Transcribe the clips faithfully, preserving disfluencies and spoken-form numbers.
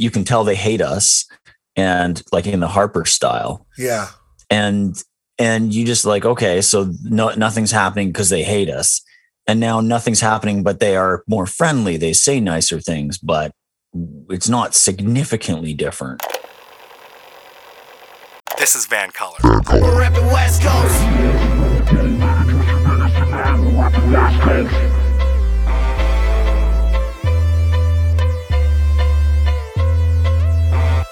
you can tell they hate us, and like in the Harper style. Yeah. And, and you just like, okay, so no, nothing's happening because they hate us. And now nothing's happening, but they are more friendly. They say nicer things, but it's not significantly different. This is Van Color. We're repping West Coast.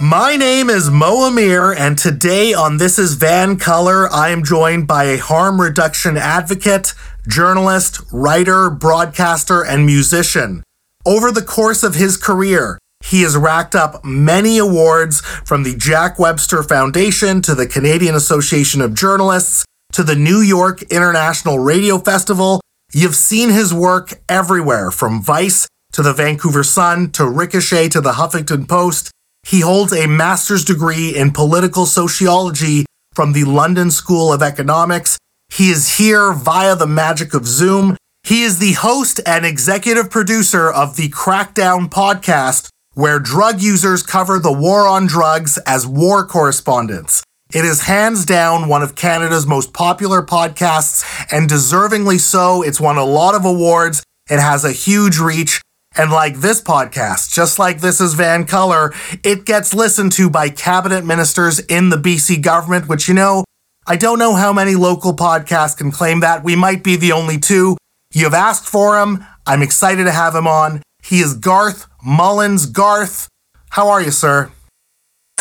My name is Mo Amir, and today on This is Van Color, I am joined by a harm reduction advocate, journalist, writer, broadcaster, and musician. Over the course of his career, he has racked up many awards, from the Jack Webster Foundation to the Canadian Association of Journalists to the New York International Radio Festival. You've seen his work everywhere, from Vice to the Vancouver Sun to Ricochet to the Huffington Post. He holds a master's degree in political sociology from the London School of Economics. He is here via the magic of Zoom. He is the host and executive producer of the Crackdown podcast, where drug users cover the war on drugs as war correspondents. It is hands down one of Canada's most popular podcasts, and deservingly so. It's won a lot of awards. It has a huge reach. And like this podcast, just like This is Van Color, it gets listened to by cabinet ministers in the B C government, which, you know, I don't know how many local podcasts can claim that. We might be the only two. You've asked for him. I'm excited to have him on. He is Garth Mullins. Garth, how are you, sir?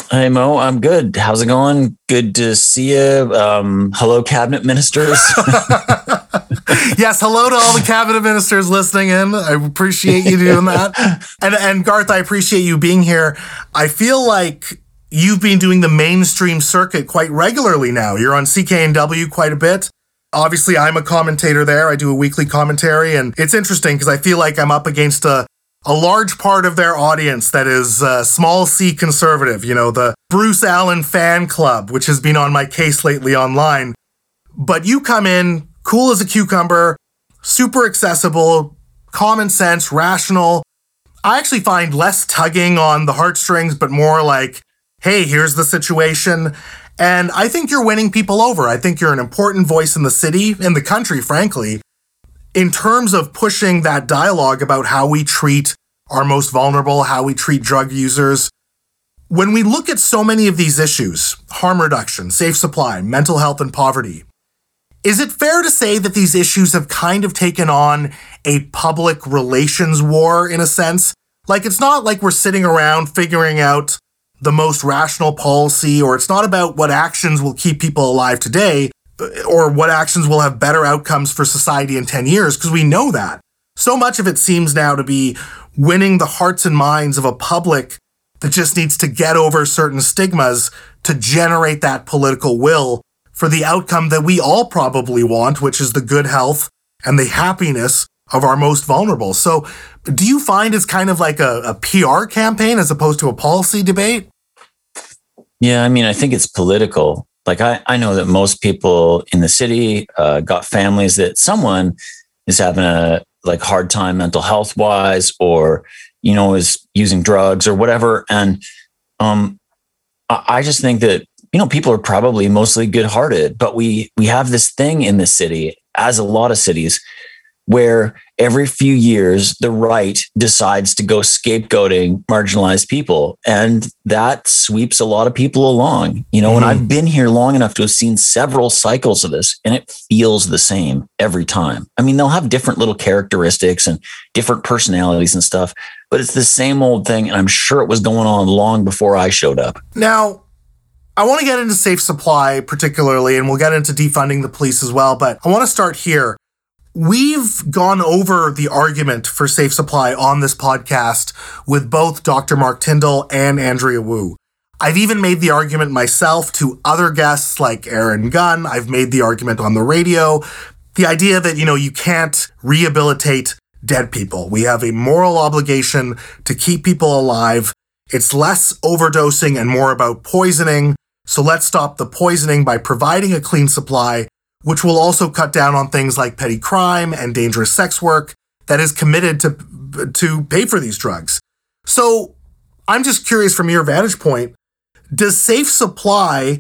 Hey, Mo. I'm good. How's it going? Good to see you. Um, hello, cabinet ministers. Yes, hello to all the cabinet ministers listening in. I appreciate you doing that. And and Garth, I appreciate you being here. I feel like you've been doing the mainstream circuit quite regularly now. You're on C K N W quite a bit. Obviously, I'm a commentator there. I do a weekly commentary, and it's interesting because I feel like I'm up against a, a large part of their audience that is uh, small C conservative, you know, the Bruce Allen fan club, which has been on my case lately online. But you come in cool as a cucumber, super accessible, common sense, rational. I actually find less tugging on the heartstrings, but more like, hey, here's the situation. And I think you're winning people over. I think you're an important voice in the city, in the country, frankly, in terms of pushing that dialogue about how we treat our most vulnerable, how we treat drug users. When we look at so many of these issues, harm reduction, safe supply, mental health and poverty, is it fair to say that these issues have kind of taken on a public relations war in a sense? Like, it's not like we're sitting around figuring out the most rational policy, or it's not about what actions will keep people alive today or what actions will have better outcomes for society in ten years, because we know that. So much of it seems now to be winning the hearts and minds of a public that just needs to get over certain stigmas to generate that political will for the outcome that we all probably want, which is the good health and the happiness of our most vulnerable. So do you find it's kind of like a, a P R campaign as opposed to a policy debate? Yeah, I mean, I think it's political. Like, I, I know that most people in the city uh, got families that someone is having a like hard time mental health wise, or, you know, is using drugs or whatever. And um, I, I just think that, you know, people are probably mostly good-hearted, but we we have this thing in this city, as a lot of cities, where every few years the right decides to go scapegoating marginalized people, and that sweeps a lot of people along. You know, mm-hmm. and I've been here long enough to have seen several cycles of this, and it feels the same every time. I mean, they'll have different little characteristics and different personalities and stuff, but it's the same old thing, and I'm sure it was going on long before I showed up. Now, I want to get into safe supply particularly, and we'll get into defunding the police as well, but I want to start here. We've gone over the argument for safe supply on this podcast with both Doctor Mark Tyndall and Andrea Wu. I've even made the argument myself to other guests like Aaron Gunn. I've made the argument on the radio. The idea that, you know, you can't rehabilitate dead people. We have a moral obligation to keep people alive. It's less overdosing and more about poisoning. So let's stop the poisoning by providing a clean supply, which will also cut down on things like petty crime and dangerous sex work that is committed to to pay for these drugs. So I'm just curious from your vantage point, does safe supply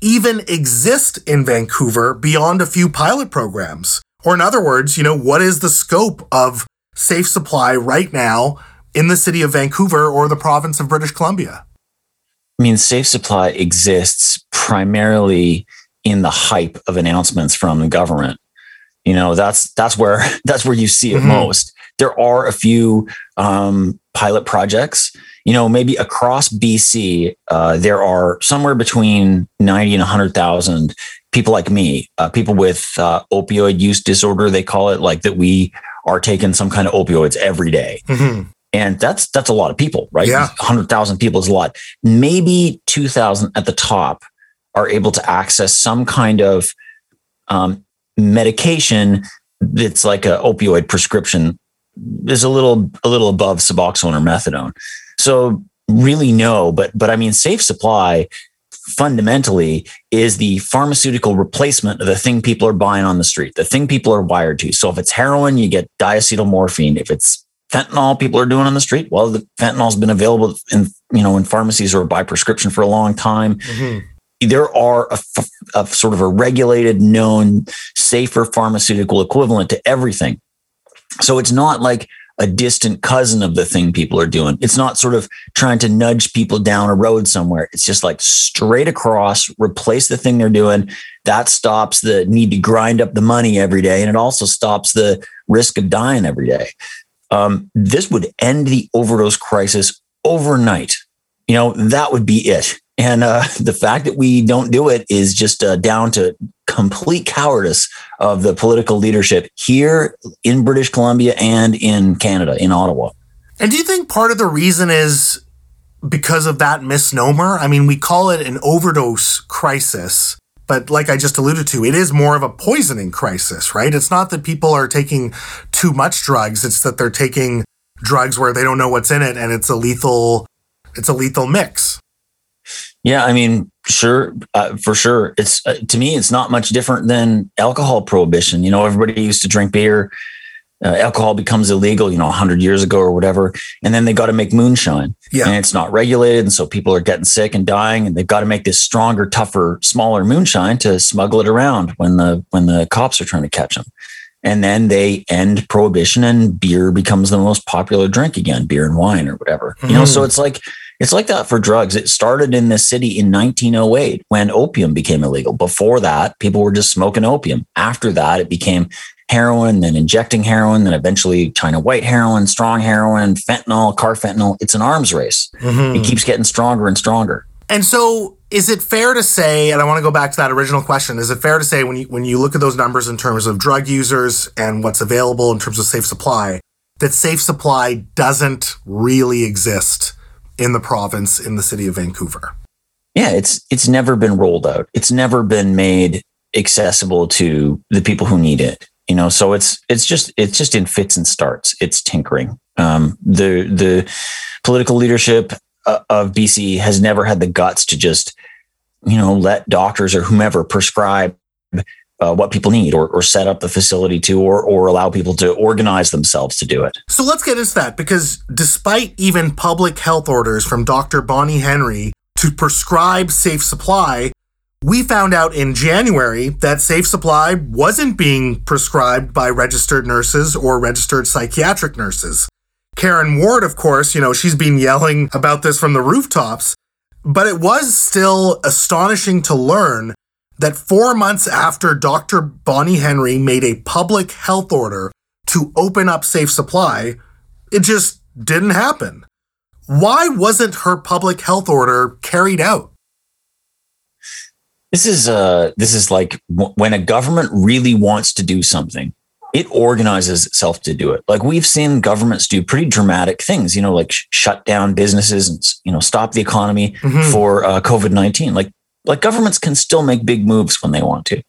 even exist in Vancouver beyond a few pilot programs? Or in other words, you know, what is the scope of safe supply right now in the city of Vancouver or the province of British Columbia? I mean, safe supply exists primarily in the hype of announcements from the government. You know, that's that's where that's where you see it mm-hmm. most. There are a few um, pilot projects. You know, maybe across B C, uh, there are somewhere between ninety and one hundred thousand people like me, uh, people with uh, opioid use disorder, they call it, like that we are taking some kind of opioids every day. Mm-hmm. And that's that's a lot of people, right? Yeah. one hundred thousand people is a lot. Maybe two thousand at the top are able to access some kind of um, medication that's like an opioid prescription. Is a little a little above Suboxone or Methadone. So really no, but but I mean, safe supply fundamentally is the pharmaceutical replacement of the thing people are buying on the street, the thing people are wired to. So if it's heroin, you get diacetylmorphine. If it's fentanyl, people are doing on the street, well, the fentanyl's been available in, you know, in pharmacies or by prescription for a long time. Mm-hmm. There are a, a sort of a regulated, known, safer pharmaceutical equivalent to everything. So it's not like a distant cousin of the thing people are doing. It's not sort of trying to nudge people down a road somewhere. It's just like straight across, replace the thing they're doing. That stops the need to grind up the money every day. And it also stops the risk of dying every day. Um, this would end the overdose crisis overnight. You know, that would be it. And uh, the fact that we don't do it is just uh, down to complete cowardice of the political leadership here in British Columbia and in Canada, in Ottawa. And do you think part of the reason is because of that misnomer? I mean, we call it an overdose crisis, but like I just alluded to, it is more of a poisoning crisis, right? It's not that people are taking too much drugs. It's that they're taking drugs where they don't know what's in it, and it's a lethal, it's a lethal mix. Yeah, I mean, sure, uh, for sure. It's uh, to me, it's not much different than alcohol prohibition. You know, everybody used to drink beer. Uh, alcohol becomes illegal, you know, one hundred years ago or whatever. And then they got to make moonshine. Yeah. And it's not regulated. And so people are getting sick and dying. And they've got to make this stronger, tougher, smaller moonshine to smuggle it around when the when the cops are trying to catch them. And then they end prohibition and beer becomes the most popular drink again, beer and wine or whatever. Mm. You know, so it's like... It's like that for drugs. It started in this city in nineteen oh eight when opium became illegal. Before that, people were just smoking opium. After that, it became heroin, then injecting heroin, then eventually China white heroin, strong heroin, fentanyl, carfentanyl. It's an arms race. Mm-hmm. It keeps getting stronger and stronger. And so is it fair to say, and I want to go back to that original question, is it fair to say when you, when you look at those numbers in terms of drug users and what's available in terms of safe supply, that safe supply doesn't really exist in the province, in the city of Vancouver? Yeah, it's it's never been rolled out. It's never been made accessible to the people who need it. You know, so it's it's just it's just in fits and starts. It's tinkering. Um, the the political leadership uh, of B C has never had the guts to just, you know, let doctors or whomever prescribe Uh, what people need or, or set up the facility to or or allow people to organize themselves to do it. So let's get into that, because despite even public health orders from Doctor Bonnie Henry to prescribe safe supply, we found out in January that safe supply wasn't being prescribed by registered nurses or registered psychiatric nurses. Karen Ward, of course, you know, she's been yelling about this from the rooftops, but it was still astonishing to learn that four months after Doctor Bonnie Henry made a public health order to open up safe supply, it just didn't happen. Why wasn't her public health order carried out? This is uh, this is like w- when a government really wants to do something, it organizes itself to do it. Like we've seen governments do pretty dramatic things, you know, like sh- shut down businesses and, you know, stop the economy mm-hmm. for uh, COVID nineteen. Like, Like governments can still make big moves when they want to,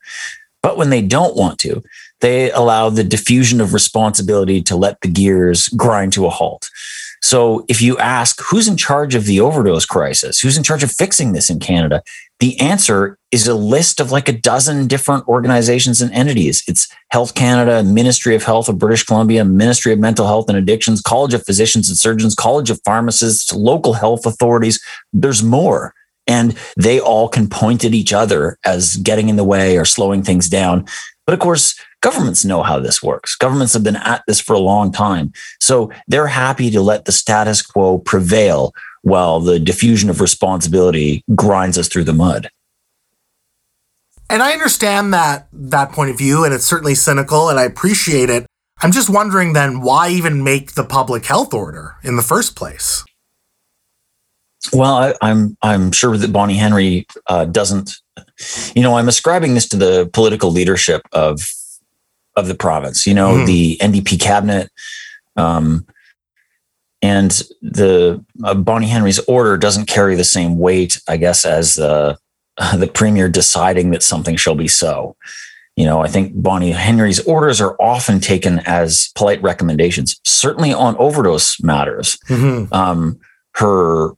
but when they don't want to, they allow the diffusion of responsibility to let the gears grind to a halt. So if you ask who's in charge of the overdose crisis, who's in charge of fixing this in Canada, the answer is a list of like a dozen different organizations and entities. It's Health Canada, Ministry of Health of British Columbia, Ministry of Mental Health and Addictions, College of Physicians and Surgeons, College of Pharmacists, local health authorities. There's more. And they all can point at each other as getting in the way or slowing things down. But of course, governments know how this works. Governments have been at this for a long time. So they're happy to let the status quo prevail while the diffusion of responsibility grinds us through the mud. And I understand that that point of view, and it's certainly cynical, and I appreciate it. I'm just wondering then, why even make the public health order in the first place? Well, I, I'm I'm sure that Bonnie Henry uh, doesn't. You know, I'm ascribing this to the political leadership of of the province. You know, mm. the N D P cabinet. Um, And the uh, Bonnie Henry's order doesn't carry the same weight, I guess, as uh, the premier deciding that something shall be so. You know, I think Bonnie Henry's orders are often taken as polite recommendations, certainly on overdose matters. Mm-hmm. Um, her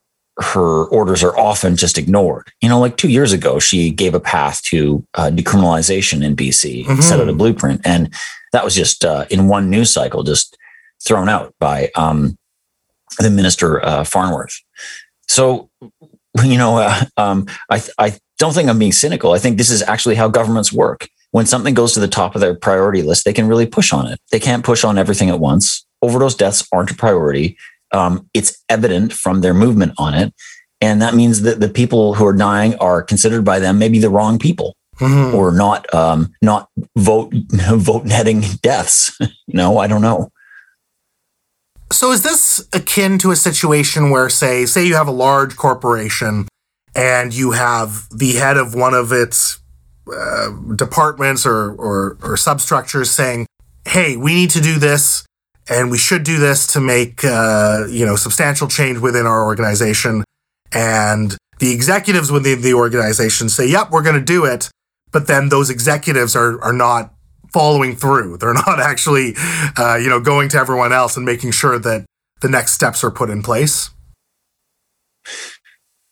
her orders are often just ignored. You know, like two years ago, she gave a path to uh, decriminalization in B C, mm-hmm. set out a blueprint. And that was just uh, in one news cycle, just thrown out by um the minister, uh, Farnworth. So, you know, uh, um, I, th- I don't think I'm being cynical. I think this is actually how governments work. When something goes to the top of their priority list, they can really push on it. They can't push on everything at once. Overdose deaths aren't a priority. Um, it's evident from their movement on it. And that means that the people who are dying are considered by them maybe the wrong people. Mm-hmm. Or not, um, not vote, vote netting deaths. You know, I don't know. So is this akin to a situation where, say, say you have a large corporation and you have the head of one of its uh, departments or, or or substructures saying, hey, we need to do this and we should do this to make, uh, you know, substantial change within our organization. And the executives within the organization say, yep, we're going to do it. But then those executives are are not following through. They're not actually, uh, you know, going to everyone else and making sure that the next steps are put in place.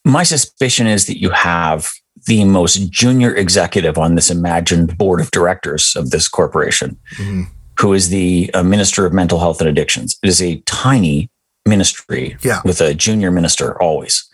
My suspicion is that you have the most junior executive on this imagined board of directors of this corporation, mm-hmm. who is the uh, Minister of Mental Health and Addictions. It is a tiny ministry yeah. with a junior minister always.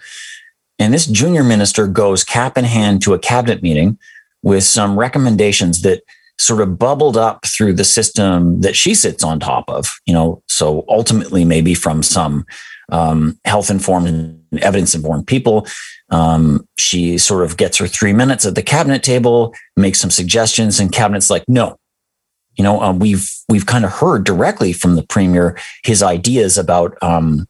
And this junior minister goes cap in hand to a cabinet meeting with some recommendations that sort of bubbled up through the system that she sits on top of, you know, so ultimately maybe from some um, health-informed and evidence-informed people. Um, she sort of gets her three minutes at the cabinet table, makes some suggestions, and cabinet's like, no, you know, um, we've we've kind of heard directly from the premier his ideas about um,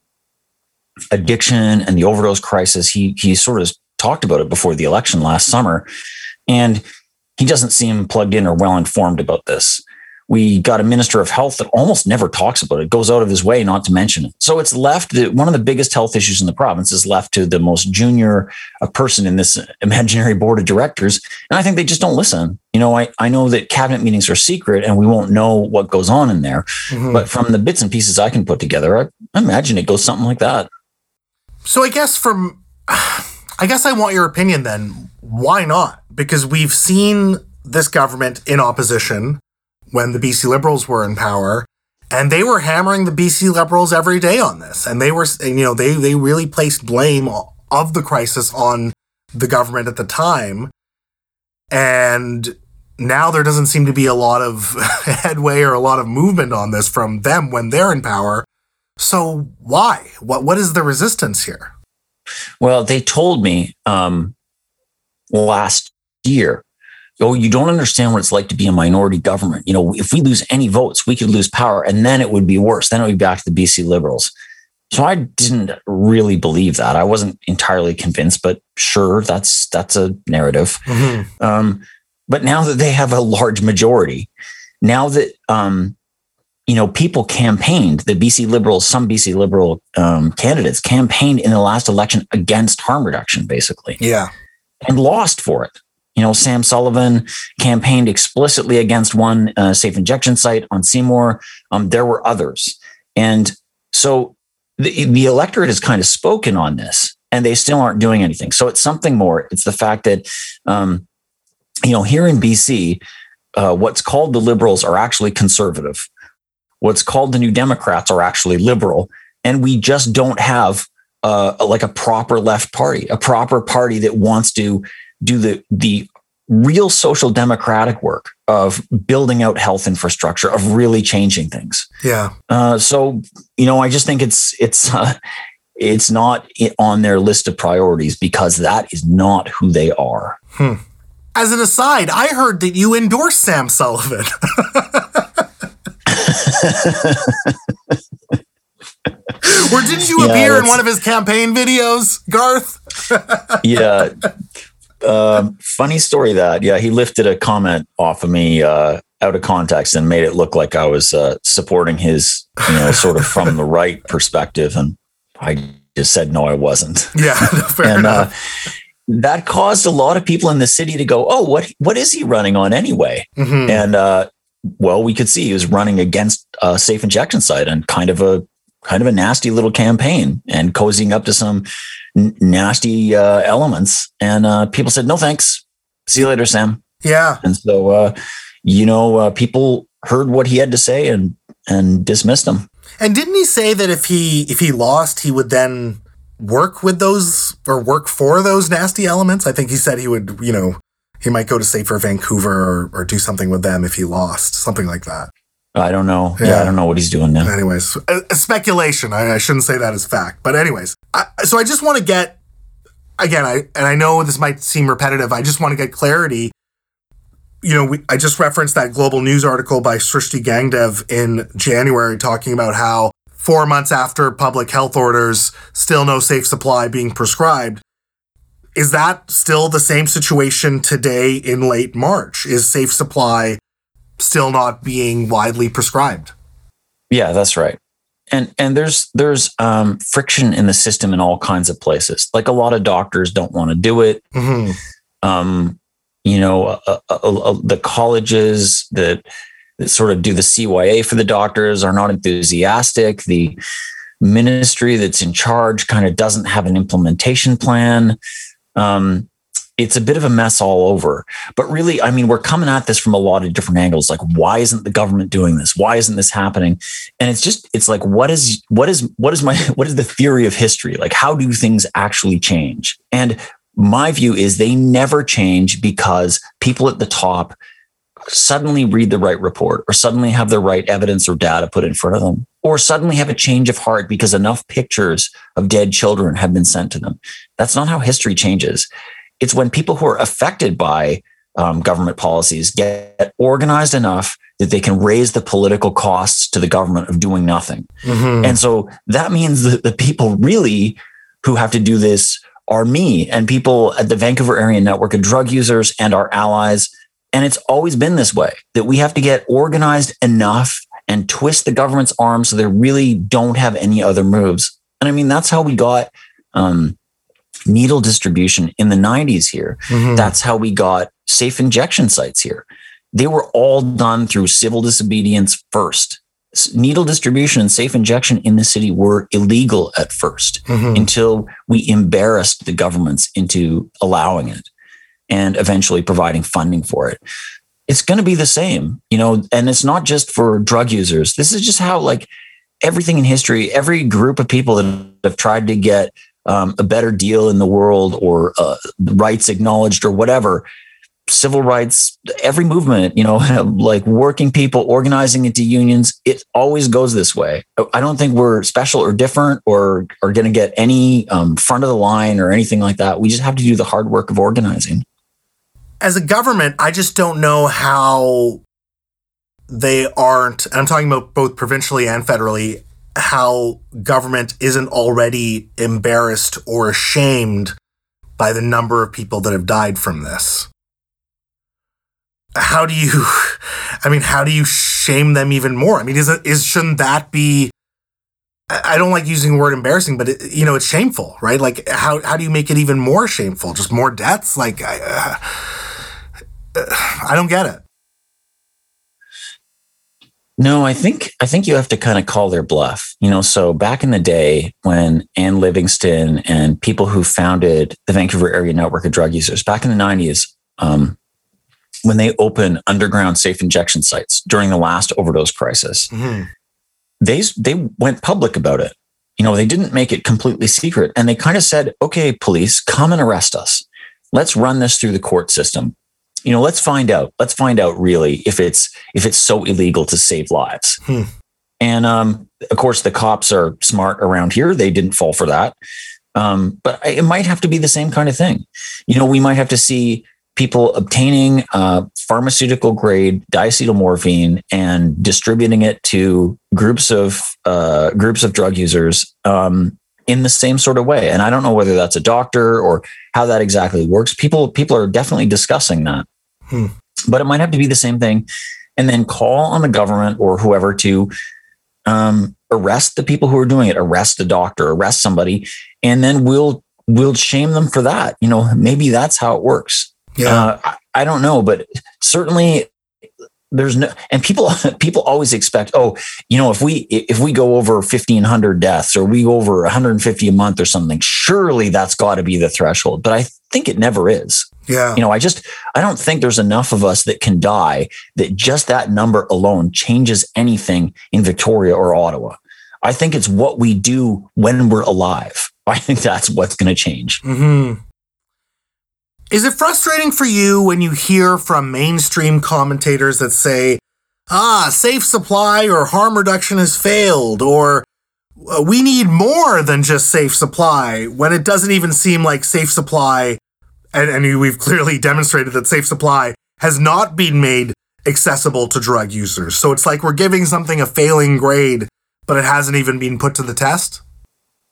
addiction and the overdose crisis. He, he sort of talked about it before the election last summer, and he doesn't seem plugged in or well-informed about this. We got a minister of health that almost never talks about it, goes out of his way not to mention it. So it's left that one of the biggest health issues in the province is left to the most junior person in this imaginary board of directors. And I think they just don't listen. You know, I, I know that cabinet meetings are secret and we won't know what goes on in there. Mm-hmm. But from the bits and pieces I can put together, I, I imagine it goes something like that. So I guess from... I guess I want your opinion then. Why not? Because we've seen this government in opposition when the B C Liberals were in power, and they were hammering the B C Liberals every day on this. And they were, you know, they, they really placed blame of the crisis on the government at the time. And now there doesn't seem to be a lot of headway or a lot of movement on this from them when they're in power. So why? What what is the resistance here? Well, they told me um, last year, oh, you don't understand what it's like to be a minority government. You know, if we lose any votes, we could lose power, and then it would be worse. Then it would be back to the B C Liberals. So I didn't really believe that. I wasn't entirely convinced, but sure, that's that's a narrative. Mm-hmm. Um, but now that they have a large majority, now that um, you know, people campaigned, the B C Liberals, some B C Liberal um, candidates campaigned in the last election against harm reduction, basically. Yeah. And lost for it. You know, Sam Sullivan campaigned explicitly against one uh, safe injection site on Seymour. Um, there were others. And so the, the electorate has kind of spoken on this. and they still aren't doing anything. So it's something more. It's the fact that, um, you know, here in B C, uh, what's called the Liberals are actually conservative. What's called the New Democrats are actually liberal. And we just don't have uh, like a proper left party, a proper party that wants to do the the real social democratic work of building out health infrastructure, of really changing things. Yeah. Uh, so, you know, I just think it's it's uh, it's not on their list of priorities because that is not who they are. Hmm. As an aside, I heard that you endorse Sam Sullivan. Or didn't you yeah, appear in one of his campaign videos, Garth? Yeah. Um, funny story that, yeah, he lifted a comment off of me uh, out of context and made it look like I was uh, supporting his, you know, sort of from the right perspective. And I just said, no, I wasn't. Yeah, fair and, enough. Uh, that caused a lot of people in the city to go, oh, what what is he running on anyway? Mm-hmm. And, uh, well, we could see he was running against a safe injection site and kind of a kind of a nasty little campaign and cozying up to some n- nasty uh, elements. And uh, people said, no, thanks. See you later, Sam. Yeah. And so, uh, you know, uh, people heard what he had to say and, and dismissed him. And didn't he say that if he, if he lost, he would then work with those or work for those nasty elements? I think he said he would, you know, he might go to Safer Vancouver or, or do something with them if he lost, something like that. I don't know. Yeah. yeah, I don't know what he's doing now. Anyways, uh, speculation. I, I shouldn't say that as fact. But anyways, I, so I just want to get, again, I and I know this might seem repetitive. I just want to get clarity. You know, we, I just referenced that Global News article by Srishti Gangdev in January talking about how four months after public health orders, still no safe supply being prescribed. Is that still the same situation today in late March? Is safe supply still not being widely prescribed? Yeah, that's right. And and there's there's um, friction in the system in all kinds of places. Like a lot of doctors don't want to do it. Mm-hmm. Um, you know, uh, uh, uh, the colleges that, that sort of do the C Y A for the doctors are not enthusiastic. The ministry that's in charge kind of doesn't have an implementation plan. Um, It's a bit of a mess all over, but really, I mean, we're coming at this from a lot of different angles. Like, why isn't the government doing this? Why isn't this happening? And it's just, it's like, what is, what is, what is my, what is the theory of history? Like, how do things actually change? And my view is they never change because people at the top suddenly read the right report or suddenly have the right evidence or data put in front of them, or suddenly have a change of heart because enough pictures of dead children have been sent to them. That's not how history changes. It's when people who are affected by um, government policies get organized enough that they can raise the political costs to the government of doing nothing. Mm-hmm. And so that means that the people really who have to do this are me and people at the Vancouver Area Network of Drug Users and our allies. And it's always been this way, that we have to get organized enough and twist the government's arm so they really don't have any other moves. And I mean, that's how we got... Um, needle distribution in the nineties here. Mm-hmm. That's how we got safe injection sites here. They were all done through civil disobedience first. Needle distribution and safe injection in the city were illegal at first, mm-hmm. until we embarrassed the governments into allowing it and eventually providing funding for it. It's going to be the same, you know, and it's not just for drug users. This is just how, like, everything in history, every group of people that have tried to get Um, a better deal in the world or uh, rights acknowledged or whatever, civil rights, every movement, you know, like working people organizing into unions, it always goes this way. I don't think we're special or different or are going to get any um, front of the line or anything like that. We just have to do the hard work of organizing. As a government, I just don't know how they aren't, and I'm talking about both provincially and federally, how government isn't already embarrassed or ashamed by the number of people that have died from this. How do you, I mean, how do you shame them even more? I mean, is it, is, shouldn't that be, I don't like using the word embarrassing, but it, you know, it's shameful, right? Like how, how do you make it even more shameful? Just more deaths? Like, I, uh, I don't get it. No, I think I think you have to kind of call their bluff. You know, so back in the day when Anne Livingston and people who founded the Vancouver Area Network of Drug Users back in the nineties, um, when they opened underground safe injection sites during the last overdose crisis, mm-hmm. they they went public about it. You know, they didn't make it completely secret, and they kind of said, "Okay, police, come and arrest us. Let's run this through the court system. You know, let's find out. Let's find out really if it's if it's so illegal to save lives." Hmm. And um, of course, the cops are smart around here. They didn't fall for that. Um, but it might have to be the same kind of thing. You know, we might have to see people obtaining uh, pharmaceutical grade diacetylmorphine and distributing it to groups of uh, groups of drug users um, in the same sort of way. And I don't know whether that's a doctor or how that exactly works. People people are definitely discussing that. Hmm. But it might have to be the same thing, and then call on the government or whoever to um, arrest the people who are doing it, arrest the doctor, arrest somebody, and then we'll we'll shame them for that. You know, maybe that's how it works. Yeah, uh, I, I don't know, but certainly there's no, and people people always expect, oh, you know, if we if we go over fifteen hundred deaths or we go over one hundred fifty a month or something, surely that's got to be the threshold. But I think it never is. Yeah. You know, I just, I don't think there's enough of us that can die that just that number alone changes anything in Victoria or Ottawa. I think it's what we do when we're alive. I think that's what's going to change. Mm-hmm. Is it frustrating for you when you hear from mainstream commentators that say, ah, safe supply or harm reduction has failed, or we need more than just safe supply, when it doesn't even seem like safe supply, and, and we've clearly demonstrated that safe supply has not been made accessible to drug users. So it's like we're giving something a failing grade, but it hasn't even been put to the test?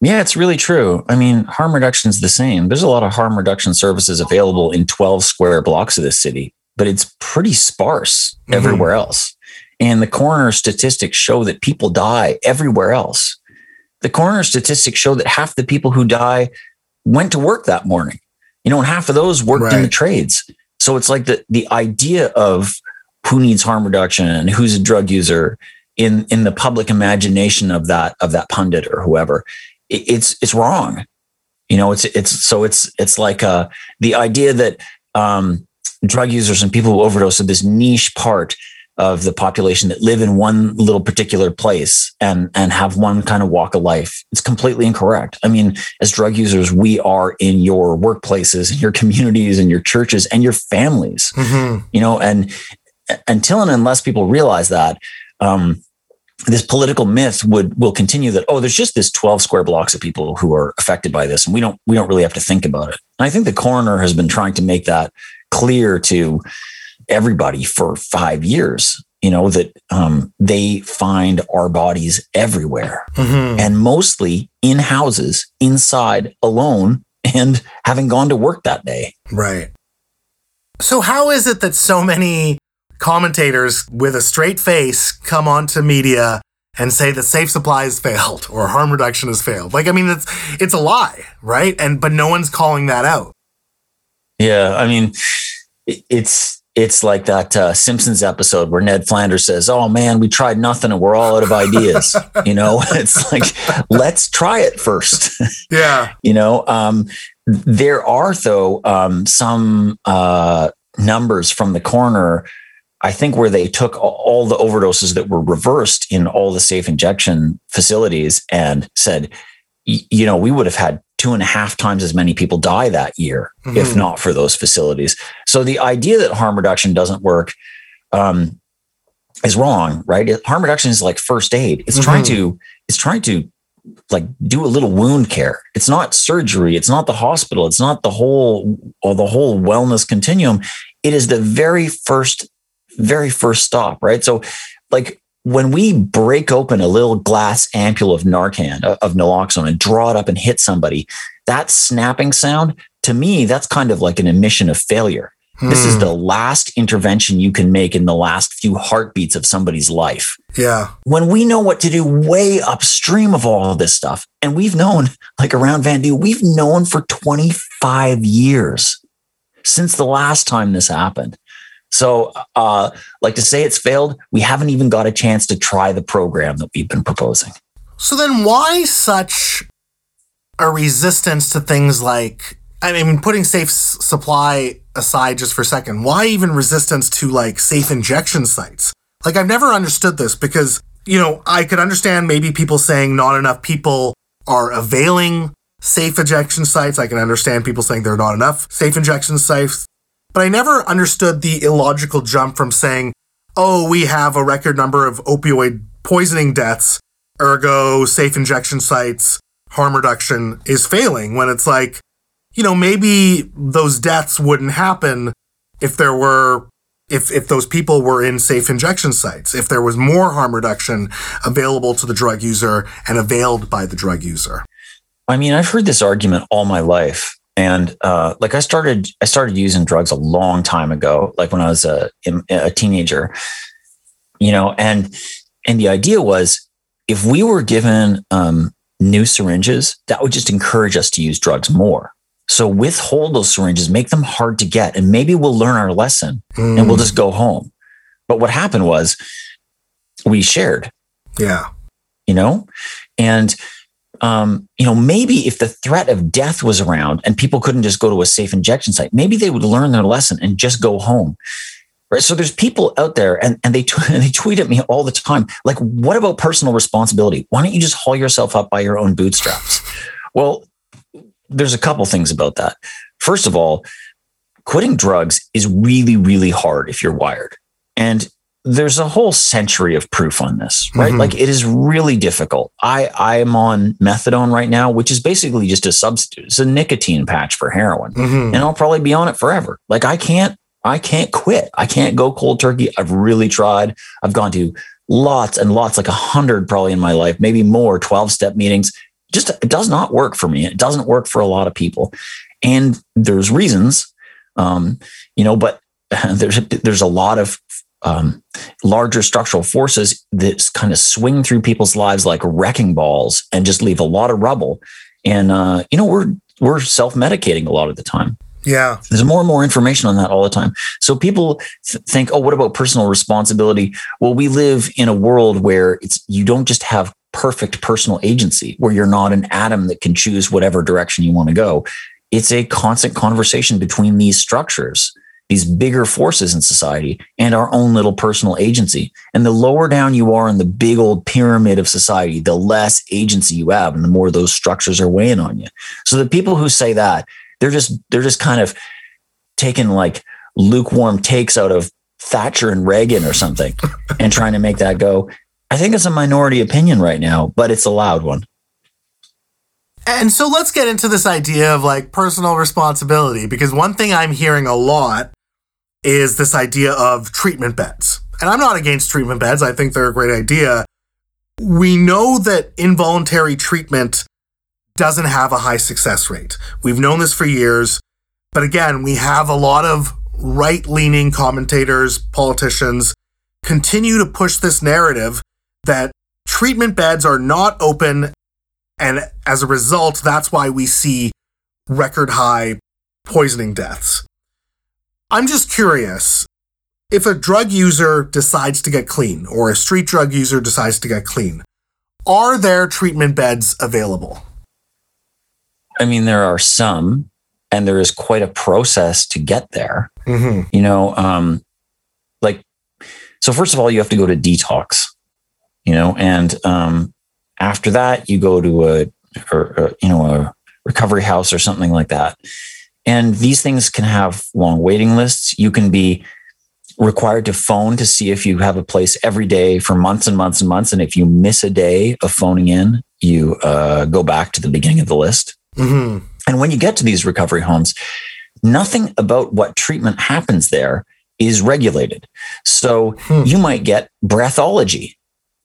Yeah, it's really true. I mean, harm reduction is the same. There's a lot of harm reduction services available in twelve square blocks of this city, but it's pretty sparse mm-hmm. everywhere else. And the coroner statistics show that people die everywhere else. The coroner statistics show that half the people who die went to work that morning. You know, and half of those worked right. in the trades. So it's like the, the idea of who needs harm reduction and who's a drug user in, in the public imagination of that of that pundit or whoever, it, it's it's wrong. You know, it's it's so it's it's like uh, the idea that um, drug users and people who overdose are this niche part of the population that live in one little particular place and and have one kind of walk of life. It's completely incorrect. I mean, as drug users, we are in your workplaces, in your communities, in your churches, and your families, mm-hmm. you know, and until and unless people realize that, um, this political myth would will continue that, oh, there's just this twelve square blocks of people who are affected by this, and we don't we don't really have to think about it. And I think the coroner has been trying to make that clear to everybody for five years, you know, that um, they find our bodies everywhere mm-hmm. and mostly in houses, inside, alone, and having gone to work that day. Right. So how is it that so many commentators with a straight face come onto media and say that safe supply has failed or harm reduction has failed? Like, I mean, it's, it's a lie, right? And, but no one's calling that out. Yeah. I mean, it's, It's like that uh, Simpsons episode where Ned Flanders says, "Oh man, we tried nothing and we're all out of ideas." You know, it's like, let's try it first. Yeah. You know, um, there are though um, some uh, numbers from the coroner, I think, where they took all the overdoses that were reversed in all the safe injection facilities and said, you know, we would have had two and a half times as many people die that year, mm-hmm. if not for those facilities. So the idea that harm reduction doesn't work um, is wrong, right? It, harm reduction is like first aid. It's mm-hmm. trying to, it's trying to like do a little wound care. It's not surgery. It's not the hospital. It's not the whole, or the whole wellness continuum. It is the very first, very first stop, right? So like, when we break open a little glass ampule of Narcan, of naloxone, and draw it up and hit somebody, that snapping sound, to me, that's kind of like an admission of failure. Hmm. This is the last intervention you can make in the last few heartbeats of somebody's life. Yeah. When we know what to do way upstream of all of this stuff, and we've known, like around Vandu, we've known for twenty-five years since the last time this happened. So uh, like to say it's failed, we haven't even got a chance to try the program that we've been proposing. So then why such a resistance to things like, I mean, putting safe s- supply aside just for a second, why even resistance to like safe injection sites? Like, I've never understood this because, you know, I could understand maybe people saying not enough people are availing safe injection sites. I can understand people saying there are not enough safe injection sites. But I never understood the illogical jump from saying, oh, we have a record number of opioid poisoning deaths, ergo safe injection sites, harm reduction is failing, when it's like, you know, maybe those deaths wouldn't happen if there were, if if those people were in safe injection sites, if there was more harm reduction available to the drug user and availed by the drug user. I mean, I've heard this argument all my life. And uh, like I started, I started using drugs a long time ago, like when I was a, a teenager, you know, and, and the idea was if we were given um, new syringes, that would just encourage us to use drugs more. So withhold those syringes, make them hard to get, and maybe we'll learn our lesson mm. and we'll just go home. But what happened was we shared. Yeah. You know, and Um, you know, maybe if the threat of death was around and people couldn't just go to a safe injection site, maybe they would learn their lesson and just go home. Right? So there's people out there and, and they t- and they tweet at me all the time. Like, what about personal responsibility? Why don't you just haul yourself up by your own bootstraps? Well, there's a couple things about that. First of all, quitting drugs is really, really hard if you're wired. And there's a whole century of proof on this, right? Mm-hmm. Like, it is really difficult. I I am on methadone right now, which is basically just a substitute. It's a nicotine patch for heroin, mm-hmm. and I'll probably be on it forever. Like, I can't, I can't quit. I can't go cold turkey. I've really tried. I've gone to lots and lots, like a hundred probably in my life, maybe more twelve step meetings. Just, it does not work for me. It doesn't work for a lot of people. And there's reasons, um, you know, but there's, there's a lot of, Um, larger structural forces that kind of swing through people's lives like wrecking balls and just leave a lot of rubble. And, uh, you know, we're, we're self-medicating a lot of the time. Yeah. There's more and more information on that all the time. So people th- think, oh, what about personal responsibility? Well, we live in a world where it's, you don't just have perfect personal agency where you're not an atom that can choose whatever direction you want to go. It's a constant conversation between these structures, these bigger forces in society, and our own little personal agency. And the lower down you are in the big old pyramid of society, the less agency you have and the more those structures are weighing on you. So the people who say that, they're just, they're just kind of taking like lukewarm takes out of Thatcher and Reagan or something and trying to make that go. I think it's a minority opinion right now, but it's a loud one. And so let's get into this idea of like personal responsibility, because one thing I'm hearing a lot is this idea of treatment beds. And I'm not against treatment beds. I think they're a great idea. We know that involuntary treatment doesn't have a high success rate. We've known this for years. But again, we have a lot of right-leaning commentators, politicians continue to push this narrative that treatment beds are not open. And as a result, that's why we see record high poisoning deaths. I'm just curious, if a drug user decides to get clean or a street drug user decides to get clean, are there treatment beds available? I mean, there are some, and there is quite a process to get there. Mm-hmm. You know, um, like, so first of all, you have to go to detox, you know, and, um, after that, you go to a, or, or, you know, a recovery house or something like that. And these things can have long waiting lists. You can be required to phone to see if you have a place every day for months and months and months. And if you miss a day of phoning in, you uh, go back to the beginning of the list. Mm-hmm. And when you get to these recovery homes, nothing about what treatment happens there is regulated. So hmm. you might get breathology,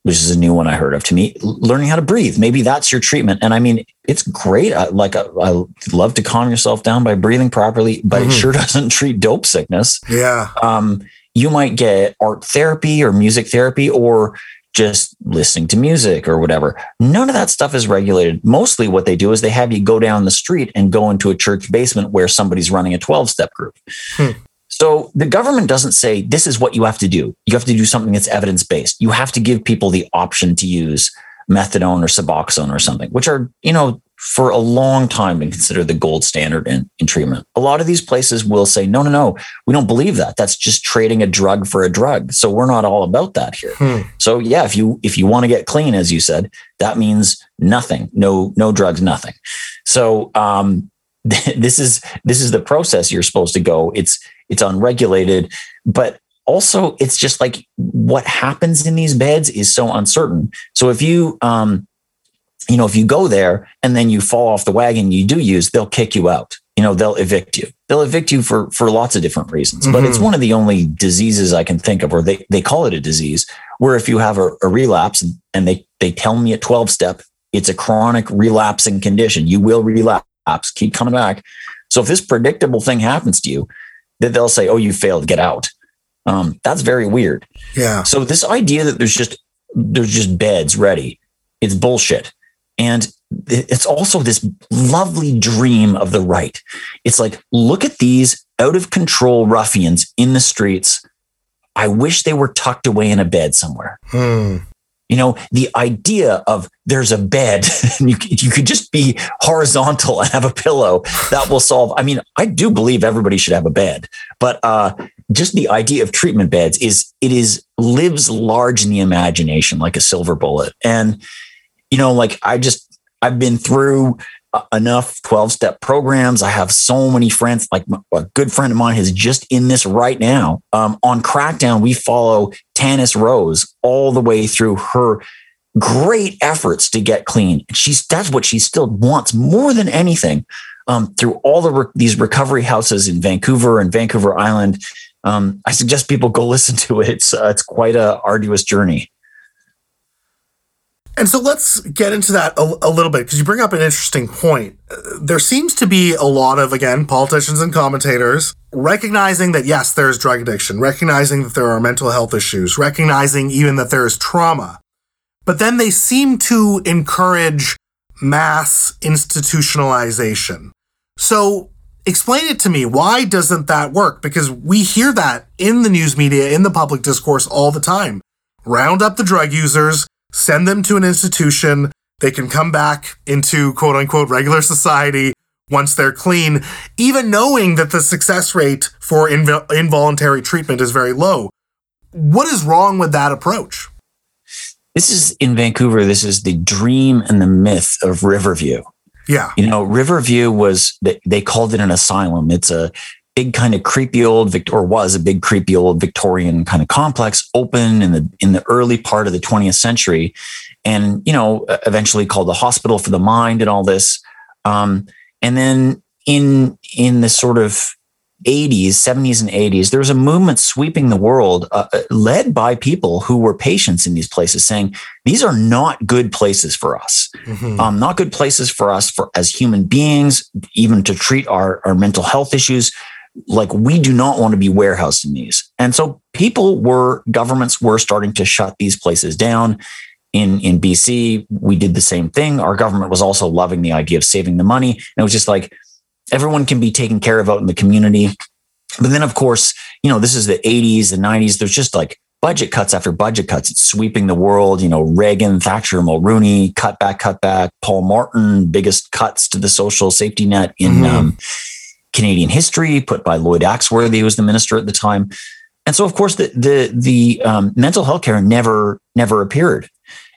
which is a new one I heard of to me, learning how to breathe. Maybe that's your treatment. And I mean, it's great. I, like I, I love to calm yourself down by breathing properly, but mm-hmm. it sure doesn't treat dope sickness. Yeah. Um, you might get art therapy or music therapy or just listening to music or whatever. None of that stuff is regulated. Mostly what they do is they have you go down the street and go into a church basement where somebody's running a twelve step group. Hmm. So the government doesn't say, this is what you have to do. You have to do something that's evidence-based. You have to give people the option to use methadone or Suboxone or something, which are, you know, for a long time been considered the gold standard in, in treatment. A lot of these places will say, no, no, no, we don't believe that. That's just trading a drug for a drug. So we're not all about that here. Hmm. So yeah, if you, if you want to get clean, as you said, that means nothing, no, no drugs, nothing. So um, this is, this is the process you're supposed to go. It's, it's unregulated, but also it's just like what happens in these beds is so uncertain. So if you, um, you know, if you go there and then you fall off the wagon, you do use, they'll kick you out. You know, they'll evict you. They'll evict you for, for lots of different reasons, mm-hmm. but it's one of the only diseases I can think of, or they, they call it a disease, where if you have a, a relapse and they, they tell me at twelve step, it's a chronic relapsing condition. You will relapse, keep coming back. So if this predictable thing happens to you, that they'll say, oh, you failed, get out. Um, that's very weird. Yeah. So this idea that there's just, there's just beds ready, it's bullshit. And it's also this lovely dream of the right. It's like, look at these out of control ruffians in the streets. I wish they were tucked away in a bed somewhere. Hmm. You know, the idea of there's a bed and you, you could just be horizontal and have a pillow that will solve. I mean, I do believe everybody should have a bed, but uh, just the idea of treatment beds is it is lives large in the imagination like a silver bullet. And you know, like I just, I've been through enough twelve step programs. I have so many friends, like a good friend of mine is just in this right now. Um, on Crackdown, we follow Tanis Rose all the way through her great efforts to get clean. And she's, that's what she still wants more than anything, um, through all the, re- these recovery houses in Vancouver and Vancouver Island. Um, I suggest people go listen to it. It's, uh, it's quite a arduous journey. And so let's get into that a, a little bit, because you bring up an interesting point. There seems to be a lot of, again, politicians and commentators recognizing that, yes, there is drug addiction, recognizing that there are mental health issues, recognizing even that there is trauma. But then they seem to encourage mass institutionalization. So explain it to me. Why doesn't that work? Because we hear that in the news media, in the public discourse all the time. Round up the drug users. Send them to an institution. They can come back into quote unquote regular society once they're clean, even knowing that the success rate for inv- involuntary treatment is very low. What is wrong with that approach? This is in Vancouver. This is the dream and the myth of Riverview. Yeah. You know, Riverview was, they called it an asylum. It's a big kind of creepy old, or was a big creepy old Victorian kind of complex, open in the in the early part of the twentieth century, and you know eventually called the hospital for the mind and all this. Um, and then in in the sort of eighties, seventies, and eighties, there was a movement sweeping the world, uh, led by people who were patients in these places, saying these are not good places for us, mm-hmm. um, not good places for us for as human beings, even to treat our our mental health issues. Like, we do not want to be warehoused in these. And so people were, governments were starting to shut these places down. In, in B C, we did the same thing. Our government was also loving the idea of saving the money. And it was just like, everyone can be taken care of out in the community. But then, of course, you know, this is the eighties, the nineties. There's just like budget cuts after budget cuts. It's sweeping the world. You know, Reagan, Thatcher, Mulrooney, cut back, cut back. Paul Martin, biggest cuts to the social safety net in mm-hmm. um, Canadian history, put by Lloyd Axworthy, who was the minister at the time. And so, of course, the the, the um, mental health care never never appeared,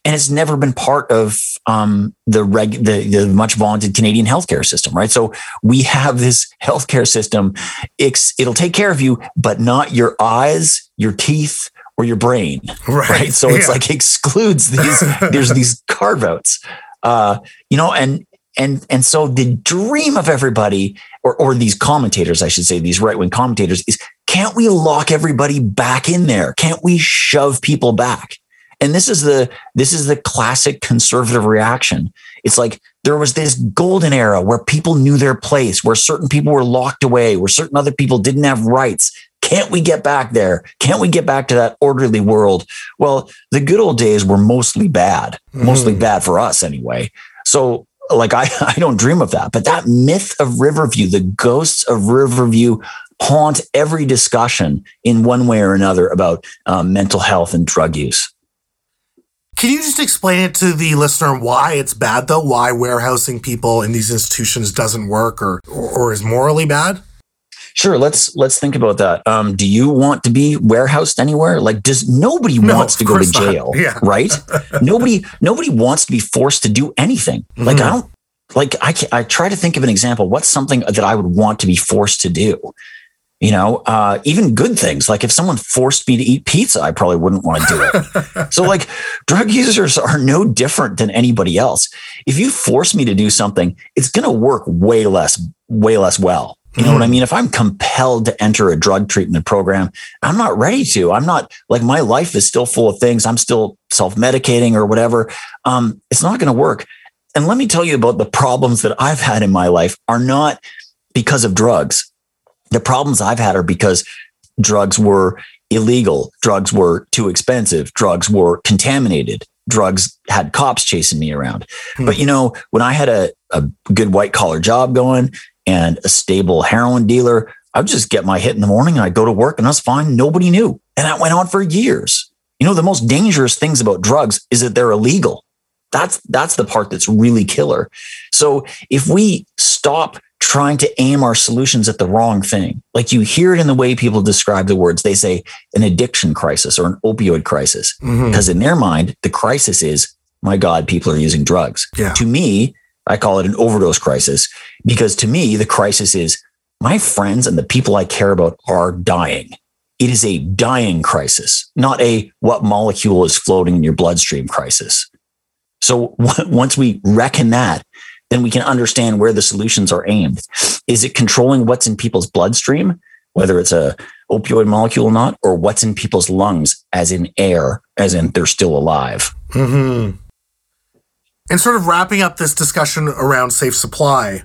and it's never been part of um, the, reg- the the much vaunted Canadian healthcare system, right? So we have this healthcare system; it's, it'll take care of you, but not your eyes, your teeth, or your brain, right? right? So yeah. It's like excludes these. There's these carve outs, uh, you know, and. And and so the dream of everybody, or or these commentators, I should say, these right-wing commentators, is can't we lock everybody back in there? Can't we shove people back? And this is the this is the classic conservative reaction. It's like there was this golden era where people knew their place, where certain people were locked away, where certain other people didn't have rights. Can't we get back there? Can't we get back to that orderly world? Well, the good old days were mostly bad, mm. mostly bad for us anyway. So. Like I, I don't dream of that, but that myth of Riverview, the ghosts of Riverview haunt every discussion in one way or another about um, mental health and drug use. Can you just explain it to the listener why it's bad, though? Why warehousing people in these institutions doesn't work or or is morally bad? Sure. Let's let's think about that. Um, do you want to be warehoused anywhere? Like, does nobody no, wants to go to jail, yeah. right? nobody nobody wants to be forced to do anything. Like, mm-hmm. I don't like I can't, I try to think of an example. What's something that I would want to be forced to do? You know, uh, even good things. Like if someone forced me to eat pizza, I probably wouldn't want to do it. So like drug users are no different than anybody else. If you force me to do something, it's going to work way less, way less well. You know mm-hmm. what I mean? If I'm compelled to enter a drug treatment program, I'm not ready to. I'm not like my life is still full of things. I'm still self-medicating or whatever. Um, it's not going to work. And let me tell you about the problems that I've had in my life are not because of drugs. The problems I've had are because drugs were illegal, drugs were too expensive, drugs were contaminated, drugs had cops chasing me around. Mm-hmm. But, you know, when I had a, a good white collar job going and a stable heroin dealer, I would just get my hit in the morning and I'd go to work and that's fine. Nobody knew. And that went on for years. You know, the most dangerous things about drugs is that they're illegal. That's that's the part that's really killer. So if we stop trying to aim our solutions at the wrong thing. Like you hear it in the way people describe the words. They say an addiction crisis or an opioid crisis, mm-hmm. because in their mind, the crisis is, my God, people are using drugs. Yeah. To me, I call it an overdose crisis because to me, the crisis is my friends and the people I care about are dying. It is a dying crisis, not a what molecule is floating in your bloodstream crisis. So w- once we reckon that, then we can understand where the solutions are aimed. Is it controlling what's in people's bloodstream, whether it's a opioid molecule or not, or what's in people's lungs, as in air, as in they're still alive? Mm-hmm. And sort of wrapping up this discussion around safe supply,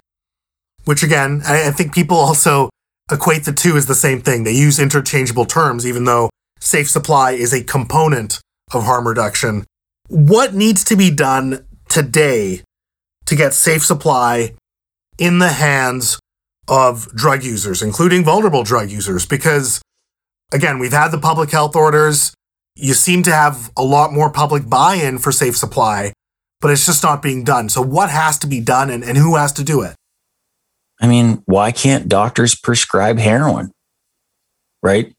which again, I think people also equate the two as the same thing. They use interchangeable terms, even though safe supply is a component of harm reduction. What needs to be done today to get safe supply in the hands of drug users, including vulnerable drug users? Because, again, we've had the public health orders. You seem to have a lot more public buy-in for safe supply, but it's just not being done. So what has to be done and, and who has to do it? I mean, why can't doctors prescribe heroin, right?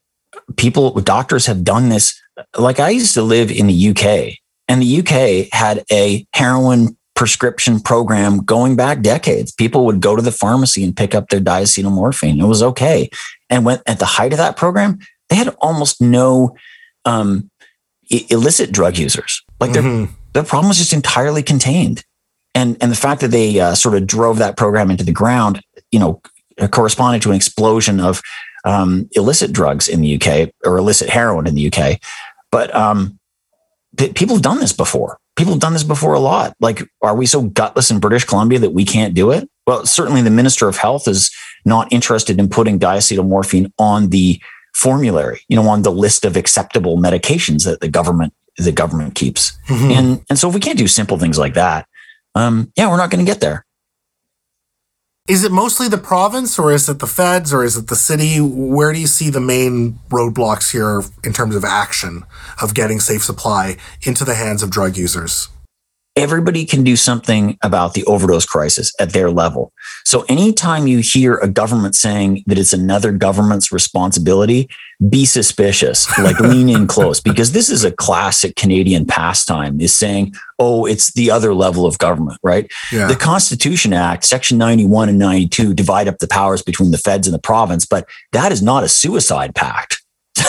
People, doctors have done this. Like I used to live in the U K, and the U K had a heroin prescription program going back decades. People would go to the pharmacy and pick up their diacetylmorphine. It was okay. And when at the height of that program, they had almost no um, illicit drug users. Like their, mm-hmm. their problem was just entirely contained. And, and the fact that they uh, sort of drove that program into the ground, you know, corresponded to an explosion of um, illicit drugs in the U K or illicit heroin in the U K. But um, th- people have done this before. People have done this before a lot. Like, are we so gutless in British Columbia that we can't do it? Well, certainly the Minister of Health is not interested in putting diacetylmorphine on the formulary, you know, on the list of acceptable medications that the government the government keeps. Mm-hmm. And and so if we can't do simple things like that, um, yeah, we're not going to get there. Is it mostly the province or is it the feds or is it the city? Where do you see the main roadblocks here in terms of action of getting safe supply into the hands of drug users? Everybody can do something about the overdose crisis at their level. So anytime you hear a government saying that it's another government's responsibility, be suspicious, like lean in close, because this is a classic Canadian pastime is saying, oh, it's the other level of government, right? Yeah. The Constitution Act, Section ninety-one and ninety-two divide up the powers between the feds and the province, but that is not a suicide pact.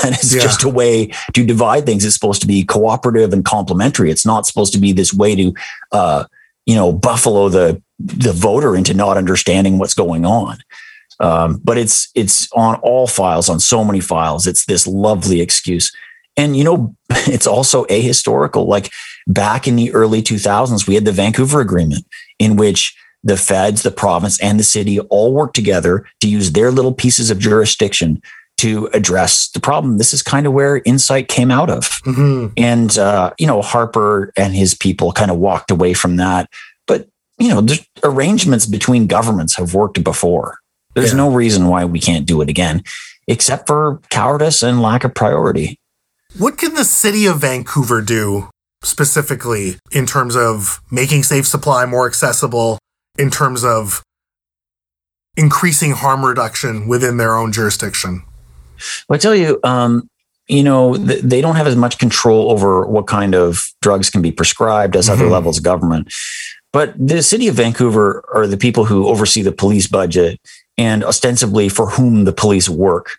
That is yeah. just a way to divide things. It's supposed to be cooperative and complementary. It's not supposed to be this way to, uh, you know, buffalo the the voter into not understanding what's going on. Um, but it's it's on all files, on so many files. It's this lovely excuse. And, you know, it's also ahistorical. Like back in the early two thousands, we had the Vancouver Agreement in which the feds, the province and the city all worked together to use their little pieces of jurisdiction to address the problem. This is kind of where Insight came out of. Mm-hmm. And, uh, you know, Harper and his people kind of walked away from that. But, you know, the arrangements between governments have worked before. There's yeah. no reason why we can't do it again, except for cowardice and lack of priority. What can the city of Vancouver do specifically in terms of making safe supply more accessible, in terms of increasing harm reduction within their own jurisdiction? Well, I tell you, um, you know, th- they don't have as much control over what kind of drugs can be prescribed as mm-hmm. other levels of government. But the city of Vancouver are the people who oversee the police budget and ostensibly for whom the police work.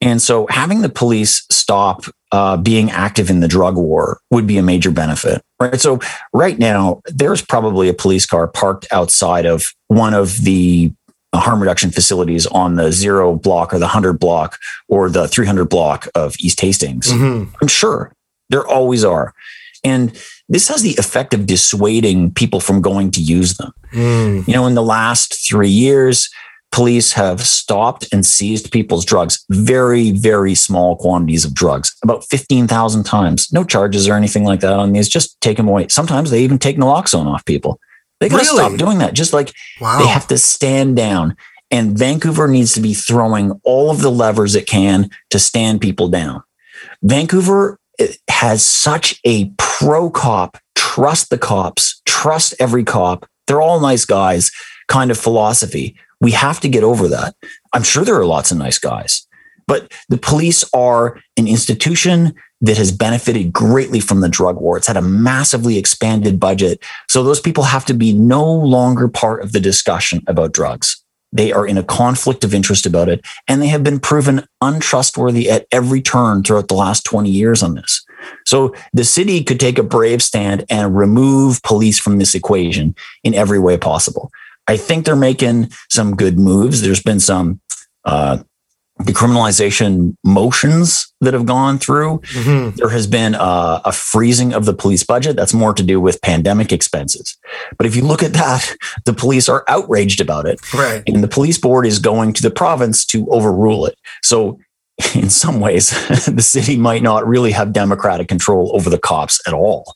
And so having the police stop uh, being active in the drug war would be a major benefit, right? So right now, there's probably a police car parked outside of one of the harm reduction facilities on the zero block or the one hundred block or the three hundred block of East Hastings. Mm-hmm. I'm sure there always are. And this has the effect of dissuading people from going to use them. Mm. You know, in the last three years, police have stopped and seized people's drugs, very, very small quantities of drugs, about fifteen thousand times. No charges or anything like that on these. Just take them away. Sometimes they even take naloxone off people. They got to really? stop doing that. Just like wow. they have to stand down. And Vancouver needs to be throwing all of the levers it can to stand people down. Vancouver has such a pro-cop, trust the cops, trust every cop, they're all nice guys kind of philosophy. We have to get over that. I'm sure there are lots of nice guys, but the police are an institution that has benefited greatly from the drug war. It's had a massively expanded budget. So those people have to be no longer part of the discussion about drugs. They are in a conflict of interest about it, and they have been proven untrustworthy at every turn throughout the last twenty years on this. So the city could take a brave stand and remove police from this equation in every way possible. I think they're making some good moves. There's been some uh, decriminalization motions that have gone through. Mm-hmm. There has been a, a freezing of the police budget. That's more to do with pandemic expenses. But if you look at that, the police are outraged about it. Right. And the police board is going to the province to overrule it. So in some ways, the city might not really have democratic control over the cops at all.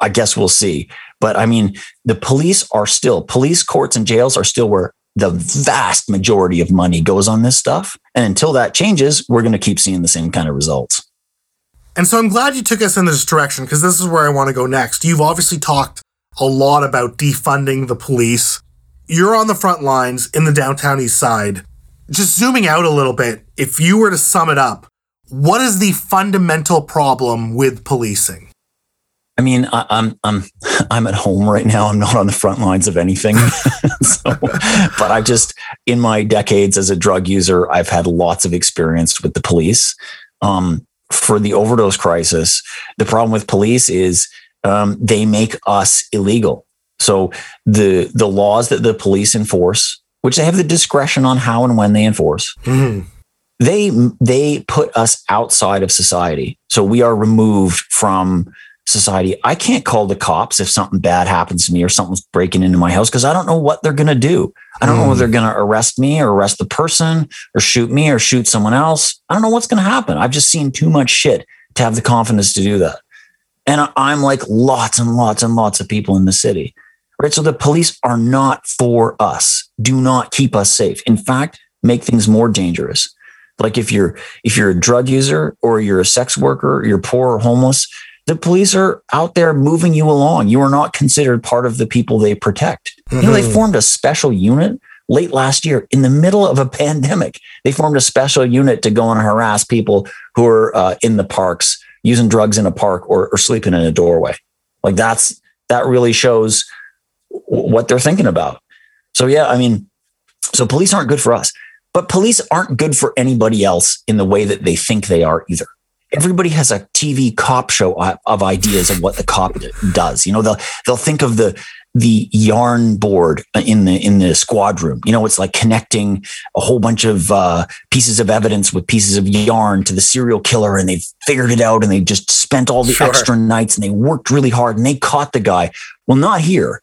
I guess we'll see. But I mean, the police are still, police courts and jails are still where the vast majority of money goes on this stuff. And until that changes, we're going to keep seeing the same kind of results. And so I'm glad you took us in this direction, because this is where I want to go next. You've obviously talked a lot about defunding the police. You're on the front lines in the downtown east side. Just zooming out a little bit, if you were to sum it up, what is the fundamental problem with policing? I mean, I, I'm I'm I'm at home right now. I'm not on the front lines of anything. so, but I just, in my decades as a drug user, I've had lots of experience with the police. Um, for the overdose crisis, the problem with police is um, they make us illegal. So the the laws that the police enforce, which they have the discretion on how and when they enforce, mm-hmm. they they put us outside of society. So we are removed from society. I can't call the cops if something bad happens to me or something's breaking into my house, because I don't know what they're going to do. I don't mm. know if they're going to arrest me or arrest the person or shoot me or shoot someone else. I don't know what's going to happen. I've just seen too much shit to have the confidence to do that. And I'm like lots and lots and lots of people in the city, right? So the police are not for us. Do not keep us safe. In fact, make things more dangerous. Like if you're, if you're a drug user or you're a sex worker, or you're poor or homeless, the police are out there moving you along. You are not considered part of the people they protect. Mm-hmm. You know, they formed a special unit late last year in the middle of a pandemic. They formed a special unit to go and harass people who are uh, in the parks, using drugs in a park or, or sleeping in a doorway. Like that's, that really shows what they're thinking about. So yeah, I mean, so police aren't good for us, but police aren't good for anybody else in the way that they think they are either. Everybody has a T V cop show of ideas of what the cop does. You know, they'll, they'll think of the, the yarn board in the, in the squad room. You know, it's like connecting a whole bunch of uh, pieces of evidence with pieces of yarn to the serial killer. And they've figured it out and they just spent all the sure. extra nights and they worked really hard and they caught the guy. Well, not here.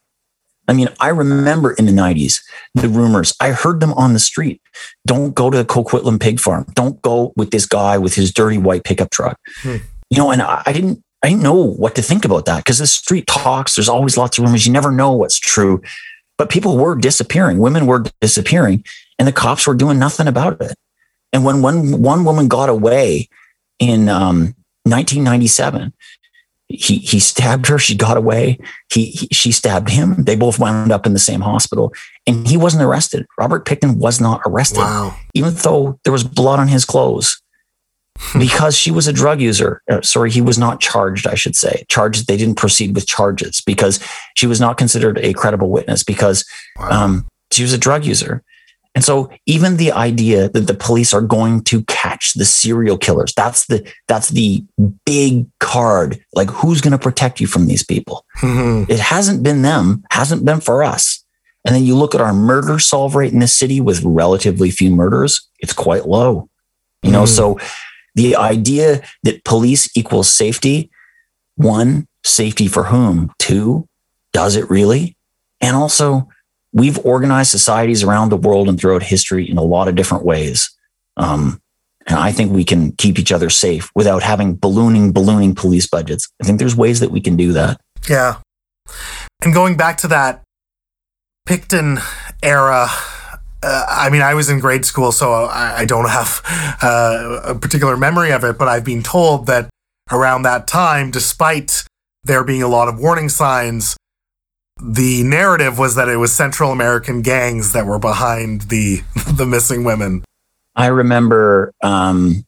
I mean, I remember in the nineties, the rumors, I heard them on the street. Don't go to the Coquitlam pig farm. Don't go with this guy with his dirty white pickup truck. Hmm. You know, and I, I didn't, I didn't know what to think about that, because the street talks, there's always lots of rumors. You never know what's true, but people were disappearing. Women were disappearing. and the cops were doing nothing about it. And when one one woman got away in um, nineteen ninety-seven, he he stabbed her. She got away. He, he she stabbed him. They both wound up in the same hospital, and he wasn't arrested. Robert Picton was not arrested, wow. even though there was blood on his clothes, because she was a drug user. Uh, sorry, he was not charged. I should say charged. They didn't proceed with charges because she was not considered a credible witness because wow. um, she was a drug user. And so even the idea that the police are going to catch the serial killers, that's the that's the big card. Like, who's going to protect you from these people? Mm-hmm. It hasn't been them, hasn't been for us. And then you look at our murder solve rate in this city with relatively few murders. It's quite low. You know, mm-hmm. so the idea that police equals safety, one, safety for whom? Two, does it really? And also, we've organized societies around the world and throughout history in a lot of different ways. Um, and I think we can keep each other safe without having ballooning, ballooning police budgets. I think there's ways that we can do that. Yeah. And going back to that Picton era, uh, I mean, I was in grade school, so I, I don't have uh, a particular memory of it, but I've been told that around that time, despite there being a lot of warning signs, the narrative was that it was Central American gangs that were behind the the missing women. I remember, um,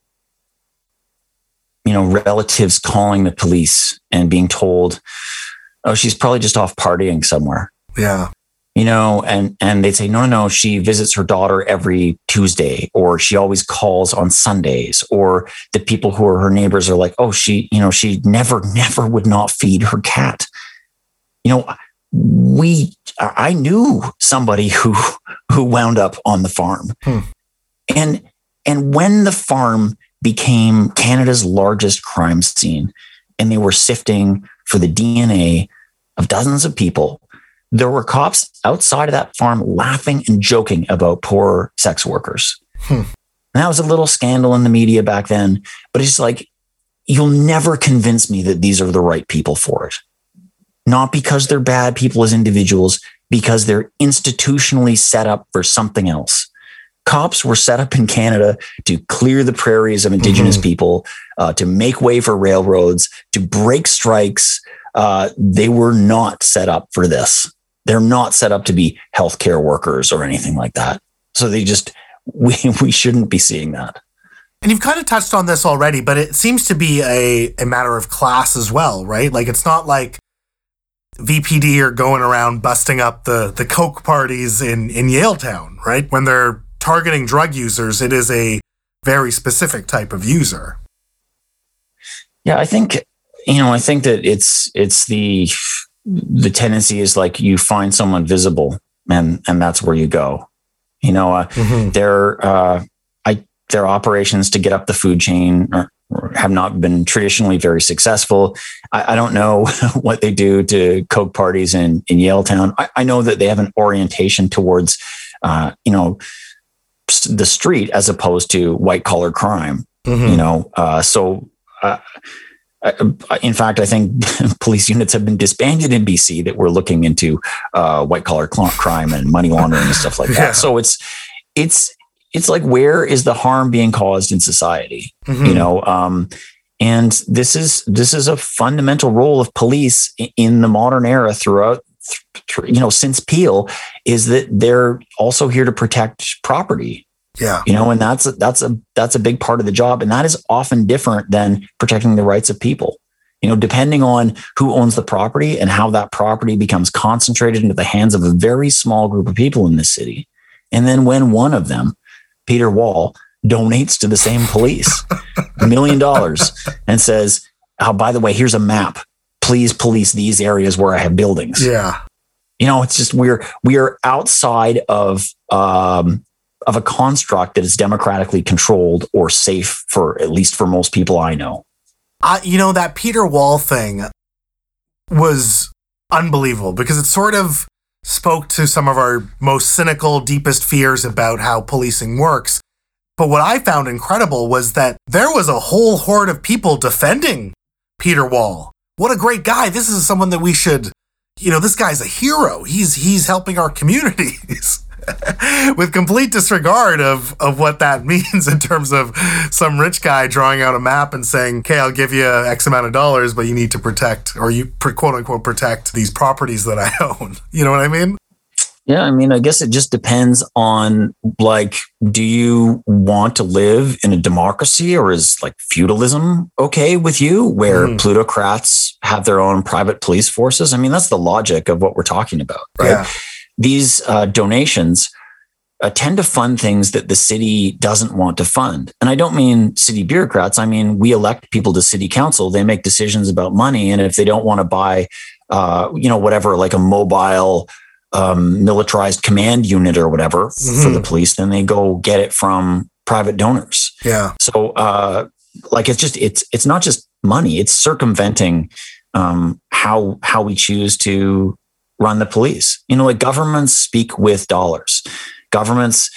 you know, relatives calling the police and being told, "Oh, she's probably just off partying somewhere." Yeah, you know, and and they'd say, "No, no, no, she visits her daughter every Tuesday, or she always calls on Sundays," or the people who are her neighbors are like, "Oh, she, you know, she never, never would not feed her cat," you know. We, I knew somebody who who wound up on the farm, hmm. and and when the farm became Canada's largest crime scene, and they were sifting for the D N A of dozens of people, there were cops outside of that farm laughing and joking about poor sex workers. Hmm. And that was a little scandal in the media back then, but it's like, you'll never convince me that these are the right people for it. Not because they're bad people as individuals, because they're institutionally set up for something else. Cops were set up in Canada to clear the prairies of Indigenous mm-hmm. people, uh, to make way for railroads, to break strikes. Uh, they were not set up for this. They're not set up to be healthcare workers or anything like that. So they just, we, we shouldn't be seeing that. And you've kind of touched on this already, but it seems to be a, a matter of class as well, right? Like, it's not like V P D are going around busting up the, the coke parties in, in Yale Town, right? When they're targeting drug users, it is a very specific type of user. Yeah, I think, you know, I think that it's it's the the tendency is like, you find someone visible and and that's where you go. You know, uh, mm-hmm. their uh, I their operations to get up the food chain are, have not been traditionally very successful. I, I don't know what they do to coke parties in, in Yale Town. I, I know that they have an orientation towards, uh, you know, the street as opposed to white collar crime, mm-hmm. you know? Uh, so uh, I, in fact, I think police units have been disbanded in B C that were looking into uh, white collar crime and money laundering and stuff like that. Yeah. So it's, it's, It's like, where is the harm being caused in society? Mm-hmm. You know, um, and this is this is a fundamental role of police in the modern era throughout, th- you know, since Peel, is that they're also here to protect property. Yeah, you know, and that's that's a that's a big part of the job, and that is often different than protecting the rights of people. You know, depending on who owns the property and how that property becomes concentrated into the hands of a very small group of people in this city, and then when one of them, Peter Wall, donates to the same police a million dollars and says, "Oh, by the way, here's a map. Please police these areas where I have buildings." Yeah. You know, it's just, we're, we are outside of, um, of a construct that is democratically controlled or safe for, at least for most people I know. Uh, you know, that Peter Wall thing was unbelievable because it sort of spoke to some of our most cynical, deepest fears about how policing works. But what I found incredible was that there was a whole horde of people defending Peter Wall. What a great guy. This is someone that we should, you know, this guy's a hero. He's he's helping our communities. with complete disregard of, of what that means in terms of some rich guy drawing out a map and saying, okay, I'll give you X amount of dollars, but you need to protect, or you quote unquote protect these properties that I own. You know what I mean? Yeah, I mean, I guess it just depends on, like, do you want to live in a democracy, or is, like, feudalism okay with you, where mm. plutocrats have their own private police forces? I mean, that's the logic of what we're talking about, right? Yeah. These uh, donations uh, tend to fund things that the city doesn't want to fund. And I don't mean city bureaucrats. I mean, we elect people to city council. They make decisions about money. And if they don't want to buy, uh, you know, whatever, like a mobile Um, militarized command unit or whatever mm-hmm. for the police, then they go get it from private donors. Yeah. So, uh, like, it's just it's it's not just money; it's circumventing um, how how we choose to run the police. You know, like, governments speak with dollars. Governments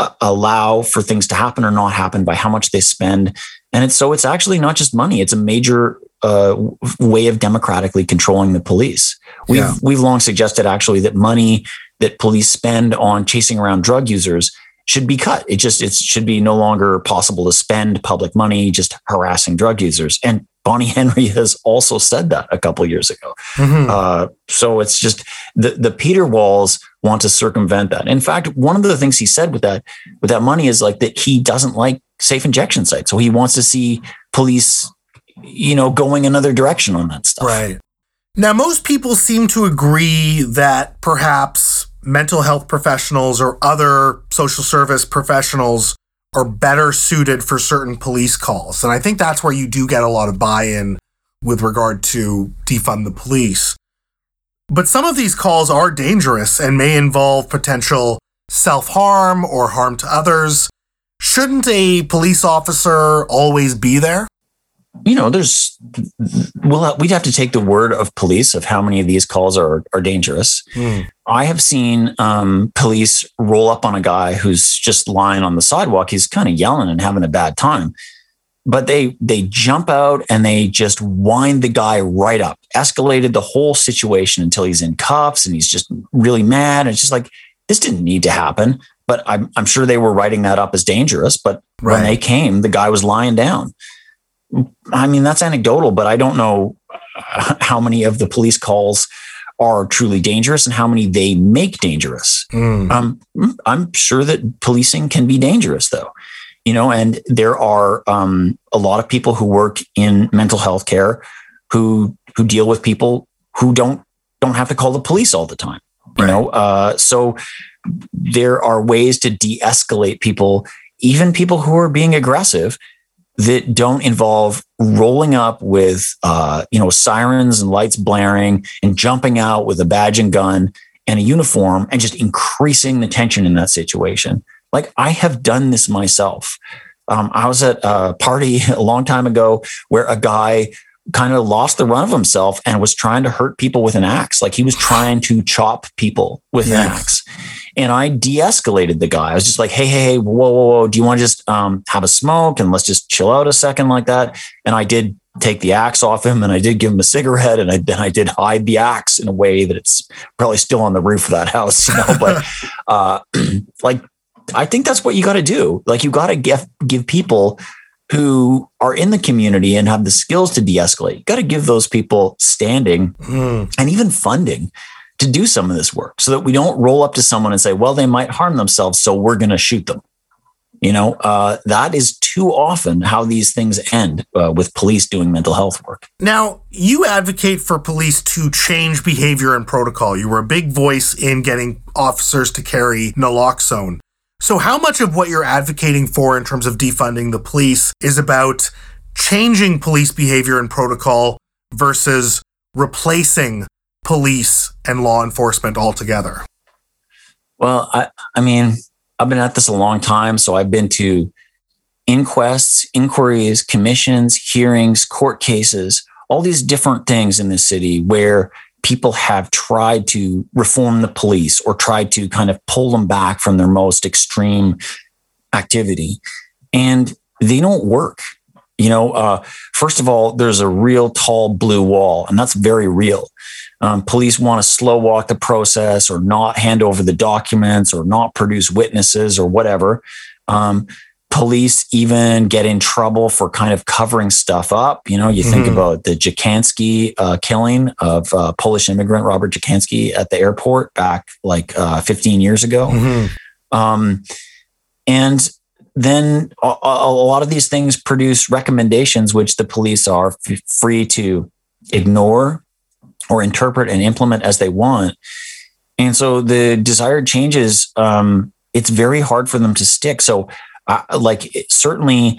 uh, allow for things to happen or not happen by how much they spend, and it's so it's actually not just money; it's a major Uh, way of democratically controlling the police. We've yeah. we've long suggested, actually, that money that police spend on chasing around drug users should be cut. It just it should be no longer possible to spend public money just harassing drug users. And Bonnie Henry has also said that a couple of years ago. Mm-hmm. Uh, so it's just the the Peter Walls want to circumvent that. In fact, one of the things he said with that with that money is, like, that he doesn't like safe injection sites, so he wants to see police, you know, going another direction on that stuff. Right. Now, most people seem to agree that perhaps mental health professionals or other social service professionals are better suited for certain police calls. And I think that's where you do get a lot of buy-in with regard to defund the police. But some of these calls are dangerous and may involve potential self-harm or harm to others. Shouldn't a police officer always be there? You know, there's, well, we'd have to take the word of police of how many of these calls are are dangerous. Mm. I have seen um, police roll up on a guy who's just lying on the sidewalk. He's kind of yelling and having a bad time, but they they jump out and they just wind the guy right up, escalated the whole situation until he's in cuffs and he's just really mad. And it's just like, this didn't need to happen, but I'm, I'm sure they were writing that up as dangerous. But right. when they came, the guy was lying down. I mean, that's anecdotal, but I don't know how many of the police calls are truly dangerous and how many they make dangerous. Mm. Um, I'm sure that policing can be dangerous, though, you know, and there are um, a lot of people who work in mental health care who who deal with people who don't don't have to call the police all the time. You right. know, uh, so there are ways to de-escalate people, even people who are being aggressive, that don't involve rolling up with, uh, you know, sirens and lights blaring and jumping out with a badge and gun and a uniform and just increasing the tension in that situation. Like, I have done this myself. Um, I was at a party a long time ago where a guy kind of lost the run of himself and was trying to hurt people with an axe. Like, he was trying to chop people with yes. an axe. And I de-escalated the guy. I was just like, hey, hey, hey, whoa, whoa, whoa. Do you want to just um, have a smoke and let's just chill out a second, like that? And I did take the axe off him and I did give him a cigarette, and I, then I did hide the axe in a way that it's probably still on the roof of that house, you know, but uh, like, I think that's what you got to do. Like, you got to give, give people who are in the community and have the skills to de-escalate, you got to give those people standing mm. and even funding to do some of this work, so that we don't roll up to someone and say, well, they might harm themselves, so we're going to shoot them. You know, uh, that is too often how these things end uh, with police doing mental health work. Now, you advocate for police to change behavior and protocol. You were a big voice in getting officers to carry naloxone. So how much of what you're advocating for in terms of defunding the police is about changing police behavior and protocol versus replacing police and law enforcement altogether? Well, I, I mean, I've been at this a long time. So I've been to inquests, inquiries, commissions, hearings, court cases, all these different things in this city where people have tried to reform the police or tried to kind of pull them back from their most extreme activity, and they don't work. You know, uh, first of all, there's a real tall blue wall, and that's very real. Um, police want to slow walk the process or not hand over the documents or not produce witnesses or whatever. Um, police even get in trouble for kind of covering stuff up. You know, you think mm-hmm. about the Dziekanski uh, killing of uh, Polish immigrant Robert Dziekanski at the airport back like uh, fifteen years ago. Mm-hmm. Um, and then a, a lot of these things produce recommendations, which the police are f- free to ignore or interpret and implement as they want. And so the desired changes, um, it's very hard for them to stick. So uh, like it, certainly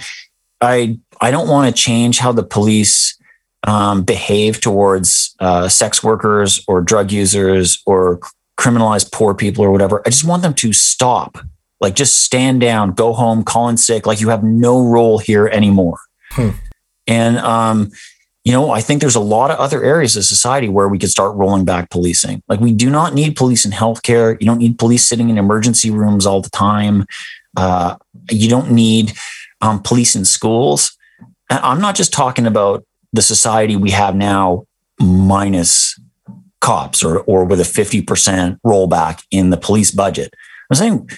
I, I don't want to change how the police um, behave towards uh, sex workers or drug users or criminalize poor people or whatever. I just want them to stop. Like, just stand down, go home, call in sick. Like, you have no role here anymore. Hmm. And, um, you know, I think there's a lot of other areas of society where we could start rolling back policing. Like, we do not need police in healthcare. You don't need police sitting in emergency rooms all the time. Uh, you don't need um, police in schools. And I'm not just talking about the society we have now minus cops or, or with a fifty percent rollback in the police budget. I'm saying...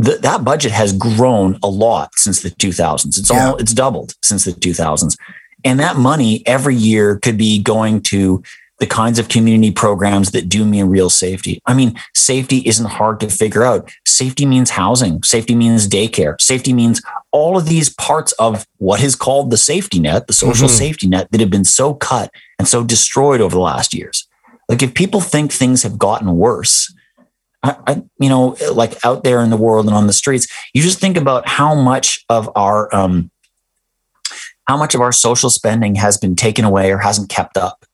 Th- that budget has grown a lot since the two thousands. It's yeah. all it's doubled since the two thousands. And that money every year could be going to the kinds of community programs that do mean real safety. I mean, safety isn't hard to figure out. Safety means housing. Safety means daycare. Safety means all of these parts of what is called the safety net, the social mm-hmm. safety net that have been so cut and so destroyed over the last years. Like, if people think things have gotten worse, I, you know, like out there in the world and on the streets, you just think about how much of our, um, how much of our social spending has been taken away or hasn't kept up.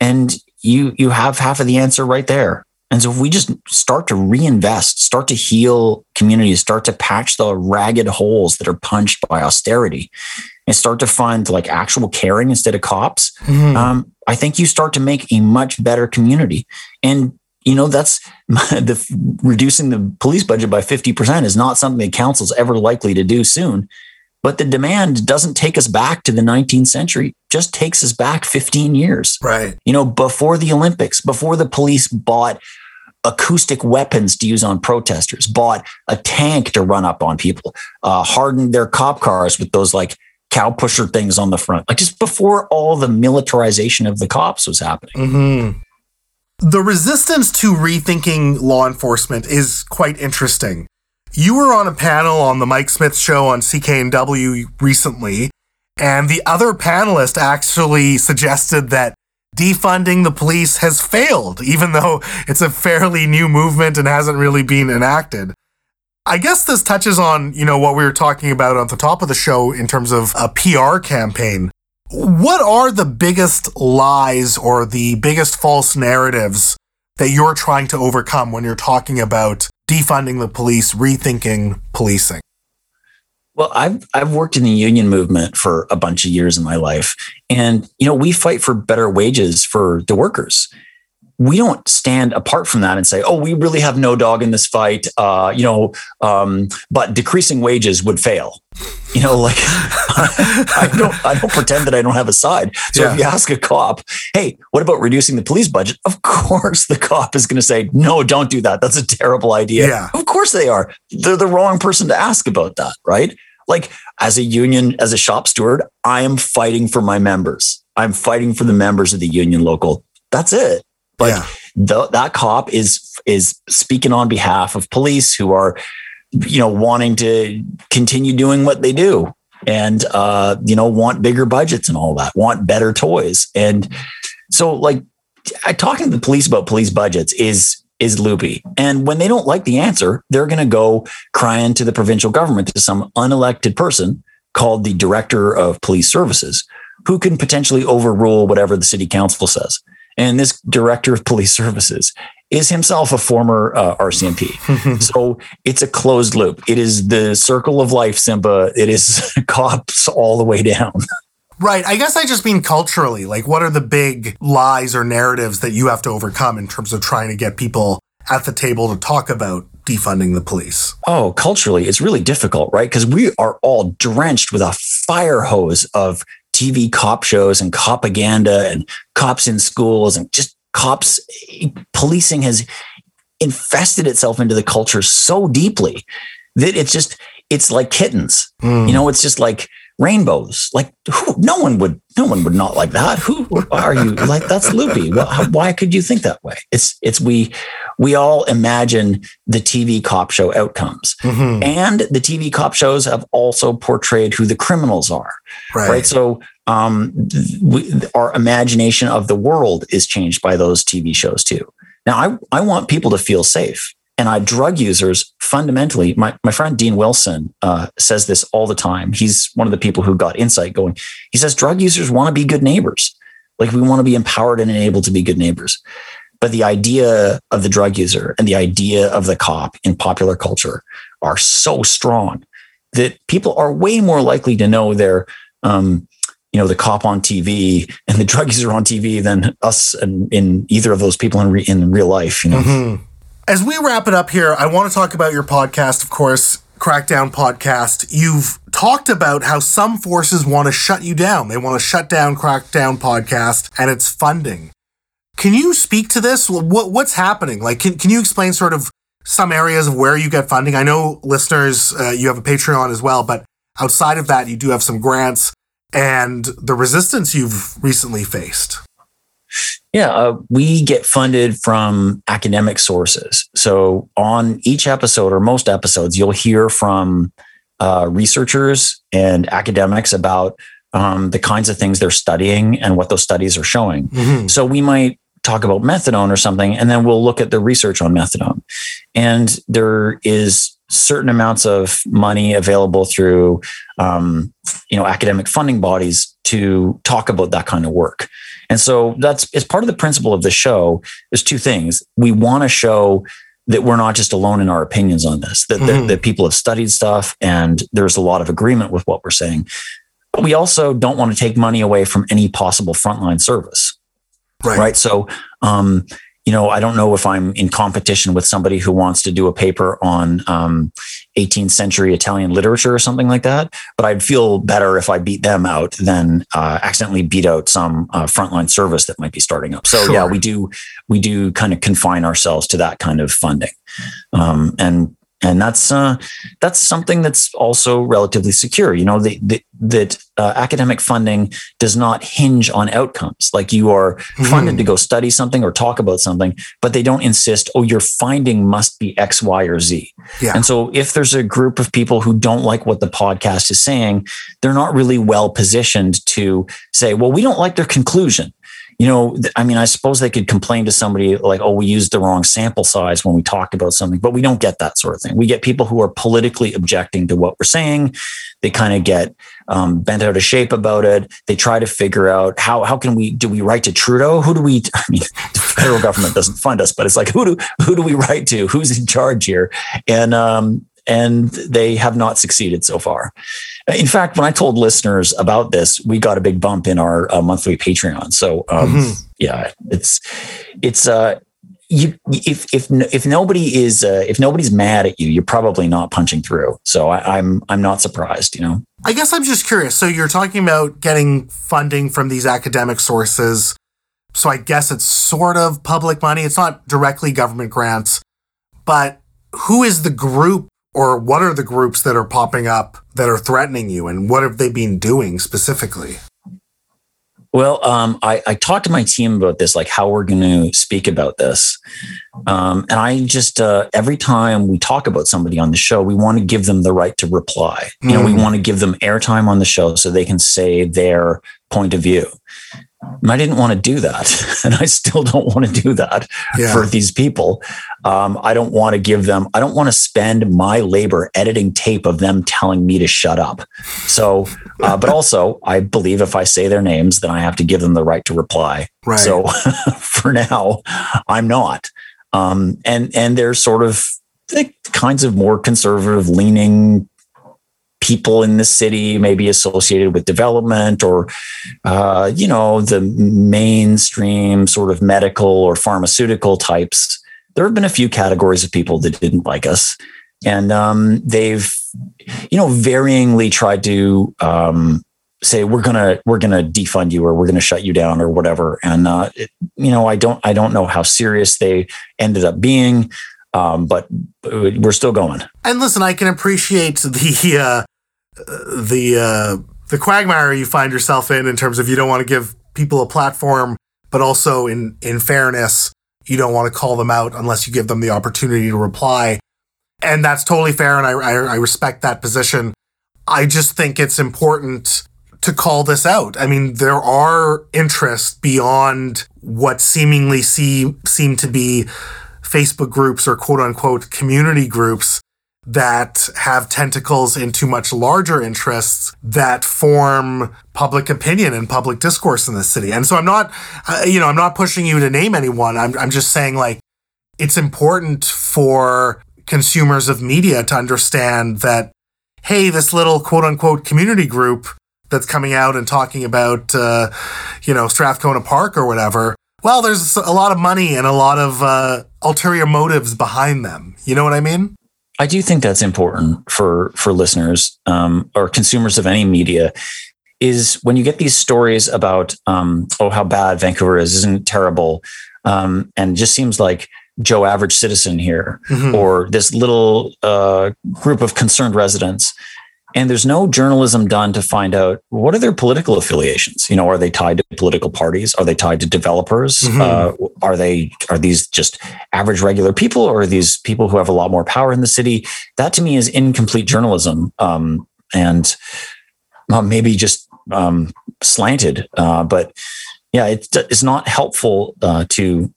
And you, you have half of the answer right there. And so if we just start to reinvest, start to heal communities, start to patch the ragged holes that are punched by austerity and start to fund like actual caring instead of cops. Mm-hmm. Um, I think you start to make a much better community. And, you know, that's the reducing the police budget by fifty percent is not something the council's ever likely to do soon. But the demand doesn't take us back to the nineteenth century, just takes us back fifteen years. Right. You know, before the Olympics, before the police bought acoustic weapons to use on protesters, bought a tank to run up on people, uh, hardened their cop cars with those like cow pusher things on the front, like just before all the militarization of the cops was happening. Mm-hmm. The resistance to rethinking law enforcement is quite interesting. You were on a panel on the Mike Smith Show on C K N W recently, and the other panelist actually suggested that defunding the police has failed, even though it's a fairly new movement and hasn't really been enacted. I guess this touches on, you know, what we were talking about at the top of the show in terms of a P R campaign. What are the biggest lies or the biggest false narratives that you're trying to overcome when you're talking about defunding the police, rethinking policing? Well, I've I've worked in the union movement for a bunch of years in my life. And, you know, we fight for better wages for the workers. We don't stand apart from that and say, oh, we really have no dog in this fight, uh, you know, um, but decreasing wages would fail. You know, like I don't I don't pretend that I don't have a side. So yeah. if you ask a cop, hey, what about reducing the police budget? Of course, the cop is going to say, no, don't do that. That's a terrible idea. Yeah. Of course they are. They're the wrong person to ask about that, right? Like as a union, as a shop steward, I am fighting for my members. I'm fighting for the members of the union local. That's it. Like yeah. the, that cop is is speaking on behalf of police who are, you know, wanting to continue doing what they do and, uh, you know, want bigger budgets and all that, want better toys. And so like I, talking to the police about police budgets is is loopy. And when they don't like the answer, they're going to go crying to the provincial government, to some unelected person called the director of police services, who can potentially overrule whatever the city council says. And this director of police services is himself a former uh, R C M P. So it's a closed loop. It is the circle of life, Simba. It is cops all the way down. Right. I guess I just mean culturally, like what are the big lies or narratives that you have to overcome in terms of trying to get people at the table to talk about defunding the police? Oh, culturally, it's really difficult, right? Because we are all drenched with a fire hose of T V cop shows and propaganda and cops in schools and just cops. Policing has infested itself into the culture so deeply that it's just, it's like kittens. Mm. You know, it's just like rainbows. Like who, no one would, no one would not like that. Who are you? Like, that's loopy. Well, why could you think that way? It's, it's, we, we all imagine the T V cop show outcomes, mm-hmm. and the T V cop shows have also portrayed who the criminals are. Right. right? So um, we, our imagination of the world is changed by those T V shows too. Now I, I want people to feel safe. And I, drug users, fundamentally, my, my friend Dean Wilson uh, says this all the time. He's one of the people who got Insight going. He says, drug users want to be good neighbors. Like, we want to be empowered and enabled to be good neighbors. But the idea of the drug user and the idea of the cop in popular culture are so strong that people are way more likely to know their, um, you know, the cop on T V and the drug user on T V than us and in either of those people in, re- in real life, you know? Mm-hmm. As we wrap it up here, I want to talk about your podcast, of course, Crackdown Podcast. You've talked about how some forces want to shut you down. They want to shut down Crackdown Podcast and its funding. Can you speak to this? What, what's happening? Like, can, can you explain sort of some areas of where you get funding? I know, listeners, uh, you have a Patreon as well, but outside of that, you do have some grants and the resistance you've recently faced. Yeah, uh, we get funded from academic sources. So on each episode or most episodes, you'll hear from uh, researchers and academics about um, the kinds of things they're studying and what those studies are showing. Mm-hmm. So we might talk about methadone or something, and then we'll look at the research on methadone. And there is certain amounts of money available through um, you know, academic funding bodies to talk about that kind of work. And so that's, it's part of the principle of the show. There's two things. We want to show that we're not just alone in our opinions on this, that, mm-hmm. that, that people have studied stuff and there's a lot of agreement with what we're saying. But we also don't want to take money away from any possible frontline service. Right. right? So, um, you know, I don't know if I'm in competition with somebody who wants to do a paper on um, eighteenth century Italian literature or something like that, but I'd feel better if I beat them out than uh, accidentally beat out some uh, frontline service that might be starting up. So sure. yeah, we do, we do kind of confine ourselves to that kind of funding. Um, and, and that's, uh, that's something that's also relatively secure. You know, the, the, that uh, academic funding does not hinge on outcomes. Like, you are funded mm-hmm. to go study something or talk about something, but they don't insist, oh, your finding must be X, Y, or Z. Yeah. And so if there's a group of people who don't like what the podcast is saying, they're not really well positioned to say, well, we don't like their conclusion. You know, I mean, I suppose they could complain to somebody like, oh, we used the wrong sample size when we talked about something, but we don't get that sort of thing. We get people who are politically objecting to what we're saying. They kind of get um, bent out of shape about it. They try to figure out how, how can we, do we write to Trudeau? Who do we, I mean, the federal government doesn't fund us, but it's like, who do, who do we write to? Who's in charge here? And, um, and they have not succeeded so far. In fact, when I told listeners about this, we got a big bump in our uh, monthly Patreon. So um, mm-hmm. yeah, it's, it's, uh, you, if, if, if nobody is, uh, if nobody's mad at you, you're probably not punching through. So I, I'm, I'm not surprised, you know? I guess I'm just curious. So you're talking about getting funding from these academic sources. So I guess it's sort of public money. It's not directly government grants, but who is the group? Or what are the groups that are popping up that are threatening you, and what have they been doing specifically? Well, um, I, I talked to my team about this, like how we're going to speak about this. Um, and I just, uh, every time we talk about somebody on the show, we want to give them the right to reply. You know, mm-hmm. we want to give them airtime on the show so they can say their point of view. And I didn't want to do that. And I still don't want to do that yeah. for these people. Um, I don't want to give them, I don't want to spend my labor editing tape of them telling me to shut up. So, uh, but also I believe if I say their names, then I have to give them the right to reply. Right. So for now, I'm not. Um, and, and they're sort of the kinds of more conservative leaning people in the city, maybe associated with development or, uh, you know, the mainstream sort of medical or pharmaceutical types there have been a few categories of people that didn't like us. And um, they've, you know, varyingly tried to um, say, we're going to, we're going to defund you, or we're going to shut you down, or whatever. And, uh, it, you know, I don't, I don't know how serious they ended up being, um, but we're still going. And listen, I can appreciate the, uh, the, uh, the quagmire you find yourself in, in terms of you don't want to give people a platform, but also in, in fairness, you don't want to call them out unless you give them the opportunity to reply. And that's totally fair, and I, I I respect that position. I just think it's important to call this out. I mean, there are interests beyond what seemingly see, seem to be Facebook groups or quote-unquote community groups that have tentacles into much larger interests that form public opinion and public discourse in the city. And so I'm not, uh, you know, I'm not pushing you to name anyone. I'm I'm just saying, like, it's important for consumers of media to understand that, hey, this little quote-unquote community group that's coming out and talking about, uh, you know, Strathcona Park or whatever, well, there's a lot of money and a lot of uh, ulterior motives behind them. You know what I mean? I do think that's important for, for listeners um, or consumers of any media, is when you get these stories about, um, oh, how bad Vancouver is, isn't it terrible? Um, and it just seems like Joe average citizen here, mm-hmm. or this little uh, group of concerned residents. And there's no journalism done to find out, what are their political affiliations? You know, are they tied to political parties? Are they tied to developers? Mm-hmm. Uh, are they, are these just average regular people, or are these people who have a lot more power in the city? That to me is incomplete journalism. Um, and well, maybe just um, slanted, uh, but yeah, it, it's not helpful uh, to,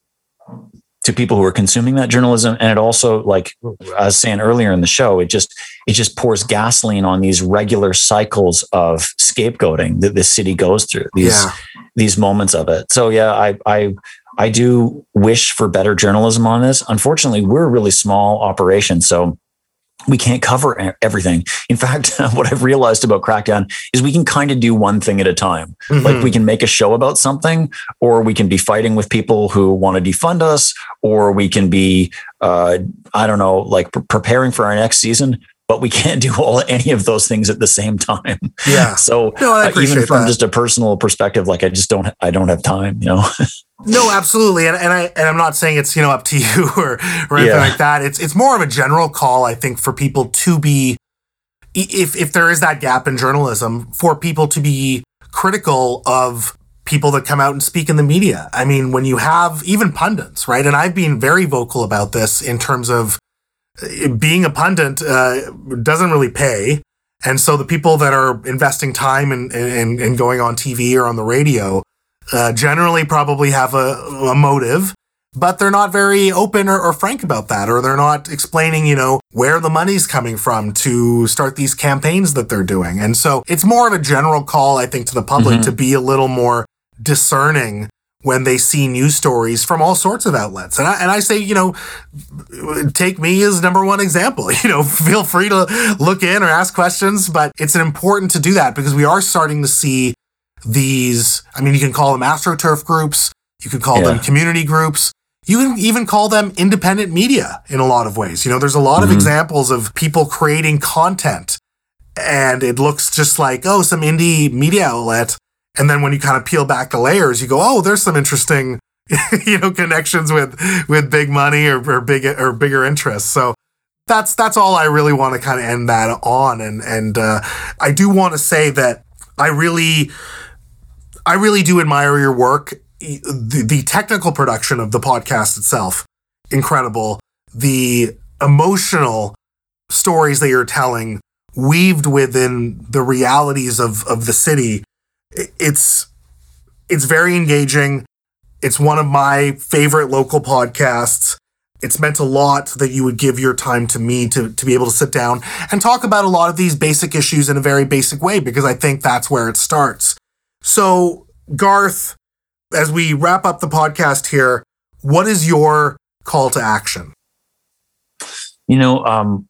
to people who are consuming that journalism. And it also, like I was saying earlier in the show, it just, it just pours gasoline on these regular cycles of scapegoating that this city goes through, these, yeah. these moments of it. So yeah, I, I, I do wish for better journalism on this. Unfortunately, we're a really small operation, so we can't cover everything. In fact, what I've realized about Crackdown is we can kind of do one thing at a time. Mm-hmm. Like, we can make a show about something, or we can be fighting with people who want to defund us, or we can be, uh, I don't know, like pre- preparing for our next season, but we can't do all any of those things at the same time. Yeah. So no, I appreciate uh, even from that. Just a personal perspective, like, I just don't, I don't have time, you know? No, absolutely. And, and I, and I'm not saying it's, you know, up to you or, or anything yeah. like that. It's, it's more of a general call, I think, for people to be, if, if there is that gap in journalism, for people to be critical of people that come out and speak in the media. I mean, when you have even pundits, right? And I've been very vocal about this in terms of being a pundit uh, doesn't really pay. And so the people that are investing time and, and, and going on T V or on the radio, Uh, generally probably have a, a motive, but they're not very open or, or frank about that, or they're not explaining, you know, where the money's coming from to start these campaigns that they're doing. And so it's more of a general call, I think, to the public mm-hmm. to be a little more discerning when they see news stories from all sorts of outlets. And I, and I say, you know, take me as number one example. You know, feel free to look in or ask questions, but it's important to do that, because we are starting to see these, I mean, you can call them AstroTurf groups, you can call yeah. them community groups, you can even call them independent media in a lot of ways. You know, there's a lot mm-hmm. of examples of people creating content, and it looks just like, oh, some indie media outlet. And then when you kind of peel back the layers, you go, oh, there's some interesting, you know, connections with, with big money or, or big, or bigger interests. So that's, that's all I really want to kind of end that on. And, and, uh, I do want to say that I really, I really do admire your work. The, the technical production of the podcast itself, incredible. The emotional stories that you're telling, weaved within the realities of, of the city. It's it's very engaging. It's one of my favorite local podcasts. It's meant a lot that you would give your time to me to, to be able to sit down and talk about a lot of these basic issues in a very basic way, because I think that's where it starts. So, Garth, as we wrap up the podcast here, what is your call to action? You know, um,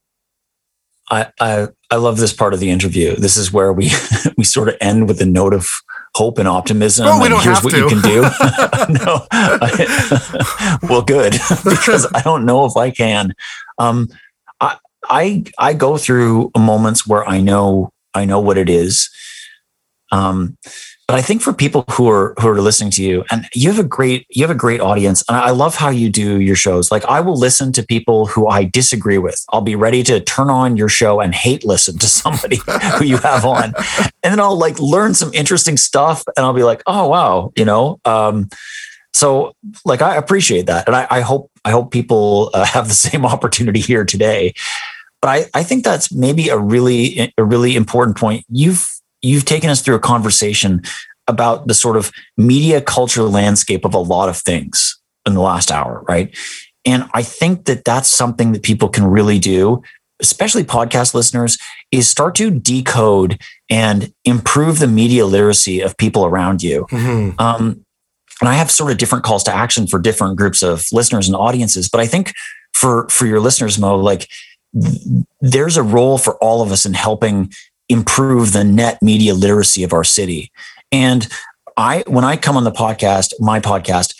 I, I I love this part of the interview. This is where we we sort of end with a note of hope and optimism. Well, we and don't here's have what to. You can do. No, I, well, good, because I don't know if I can. Um, I, I I go through moments where I know I know what it is. Um, but I think for people who are who are listening to you, and you have a great you have a great audience, and I love how you do your shows. Like, I will listen to people who I disagree with. I'll be ready to turn on your show and hate listen to somebody who you have on, and then I'll like learn some interesting stuff, and I'll be like, oh wow, you know. Um, so like I appreciate that, and I, I hope I hope people uh, have the same opportunity here today. But I I think that's maybe a really a really important point. You've You've taken us through a conversation about the sort of media culture landscape of a lot of things in the last hour, right? And I think that that's something that people can really do, especially podcast listeners, is start to decode and improve the media literacy of people around you. Mm-hmm. Um, and I have sort of different calls to action for different groups of listeners and audiences. But I think for, for your listeners, Mo, like th- there's a role for all of us in helping improve the net media literacy of our city. And I, when I come on the podcast, my podcast,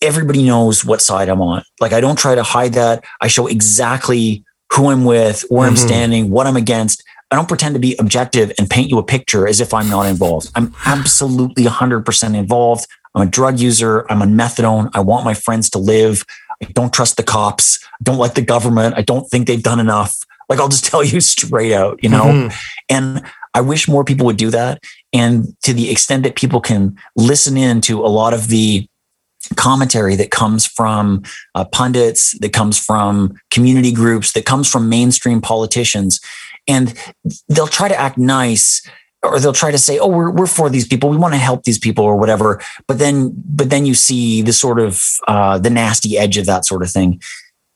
everybody knows what side I'm on. Like, I don't try to hide that. I show exactly who I'm with, where mm-hmm. I'm standing, what I'm against. I don't pretend to be objective and paint you a picture as if I'm not involved. I'm absolutely one hundred percent involved. I'm a drug user. I'm on methadone. I want my friends to live. I don't trust the cops. I don't like the government. I don't think they've done enough. Like, I'll just tell you straight out, you know, mm-hmm. and I wish more people would do that. And to the extent that people can listen in to a lot of the commentary that comes from uh, pundits, that comes from community groups, that comes from mainstream politicians, and they'll try to act nice, or they'll try to say, oh, we're we're for these people. We want to help these people or whatever. But then, but then you see the sort of uh, the nasty edge of that sort of thing.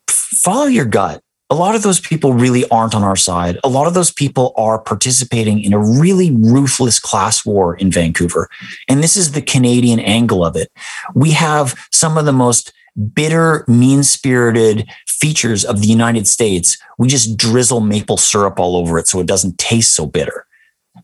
Follow your gut. A lot of those people really aren't on our side. A lot of those people are participating in a really ruthless class war in Vancouver. And this is the Canadian angle of it. We have some of the most bitter, mean-spirited features of the United States. We just drizzle maple syrup all over it so it doesn't taste so bitter.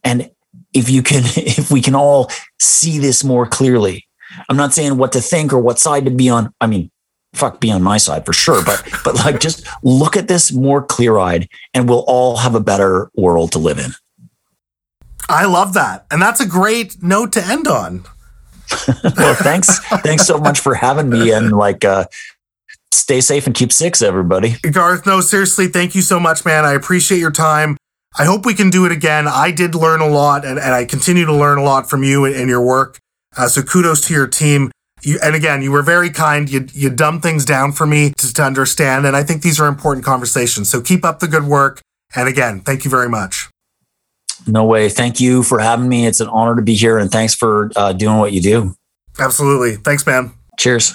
And if you can, if we can all see this more clearly, I'm not saying what to think or what side to be on. I mean, fuck, be on my side for sure. But, but like, just look at this more clear-eyed, and we'll all have a better world to live in. I love that. And that's a great note to end on. Well, thanks. Thanks so much for having me. And like, uh, stay safe and keep six, everybody. Garth, no, seriously. Thank you so much, man. I appreciate your time. I hope we can do it again. I did learn a lot, and, and I continue to learn a lot from you and, and your work. Uh, so kudos to your team. You, and again, you were very kind. You you dumbed things down for me to, to understand. And I think these are important conversations. So keep up the good work. And again, thank you very much. No way. Thank you for having me. It's an honor to be here. And thanks for uh, doing what you do. Absolutely. Thanks, man. Cheers.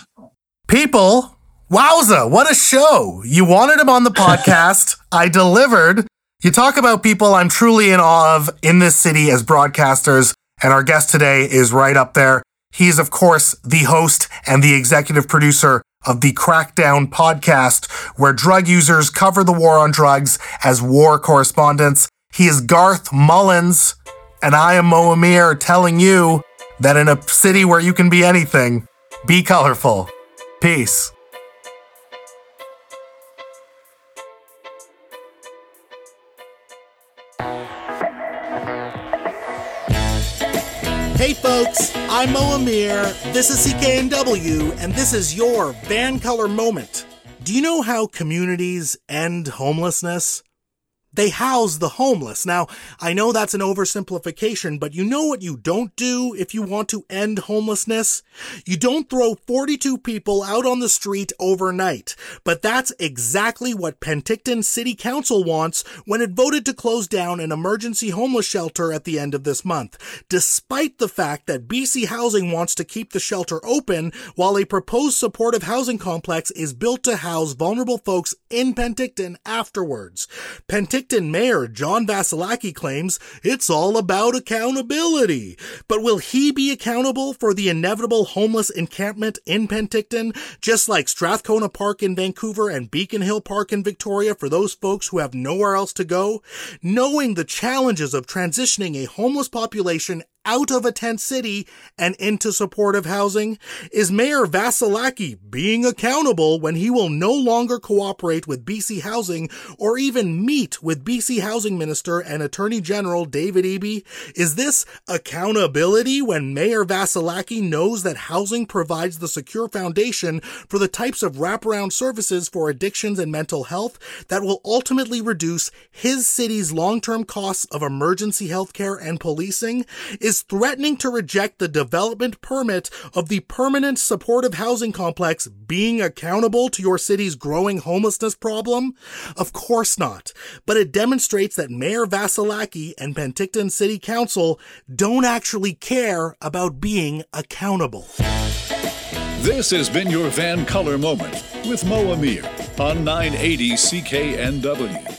People, wowza, what a show. You wanted him on the podcast. I delivered. You talk about people I'm truly in awe of in this city as broadcasters. And our guest today is right up there. He is, of course, the host and the executive producer of the Crackdown podcast, where drug users cover the war on drugs as war correspondents. He is Garth Mullins, and I am Mo Amir, telling you that in a city where you can be anything, be colorful. Peace. Hey folks, I'm Mo Amir, this is C K N W, and this is your Van Color Moment. Do you know how communities end homelessness? They house the homeless. Now, I know that's an oversimplification, but you know what you don't do if you want to end homelessness? You don't throw forty-two people out on the street overnight. But that's exactly what Penticton City Council wants when it voted to close down an emergency homeless shelter at the end of this month, despite the fact that B C Housing wants to keep the shelter open while a proposed supportive housing complex is built to house vulnerable folks in Penticton afterwards. Penticton Mayor John Vasilaki claims it's all about accountability. But will he be accountable for the inevitable homeless encampment in Penticton, just like Strathcona Park in Vancouver and Beacon Hill Park in Victoria for those folks who have nowhere else to go? Knowing the challenges of transitioning a homeless population out of a tent city and into supportive housing? Is Mayor Vasilaki being accountable when he will no longer cooperate with B C Housing or even meet with B C Housing Minister and Attorney General David Eby? Is this accountability when Mayor Vasilaki knows that housing provides the secure foundation for the types of wraparound services for addictions and mental health that will ultimately reduce his city's long-term costs of emergency healthcare and policing? Is threatening to reject the development permit of the permanent supportive housing complex being accountable to your city's growing homelessness problem? Of course not, but it demonstrates that Mayor Vasilaki and Penticton City Council don't actually care about being accountable. This has been your Van Color Moment with Mo Amir on nine eighty C K N W.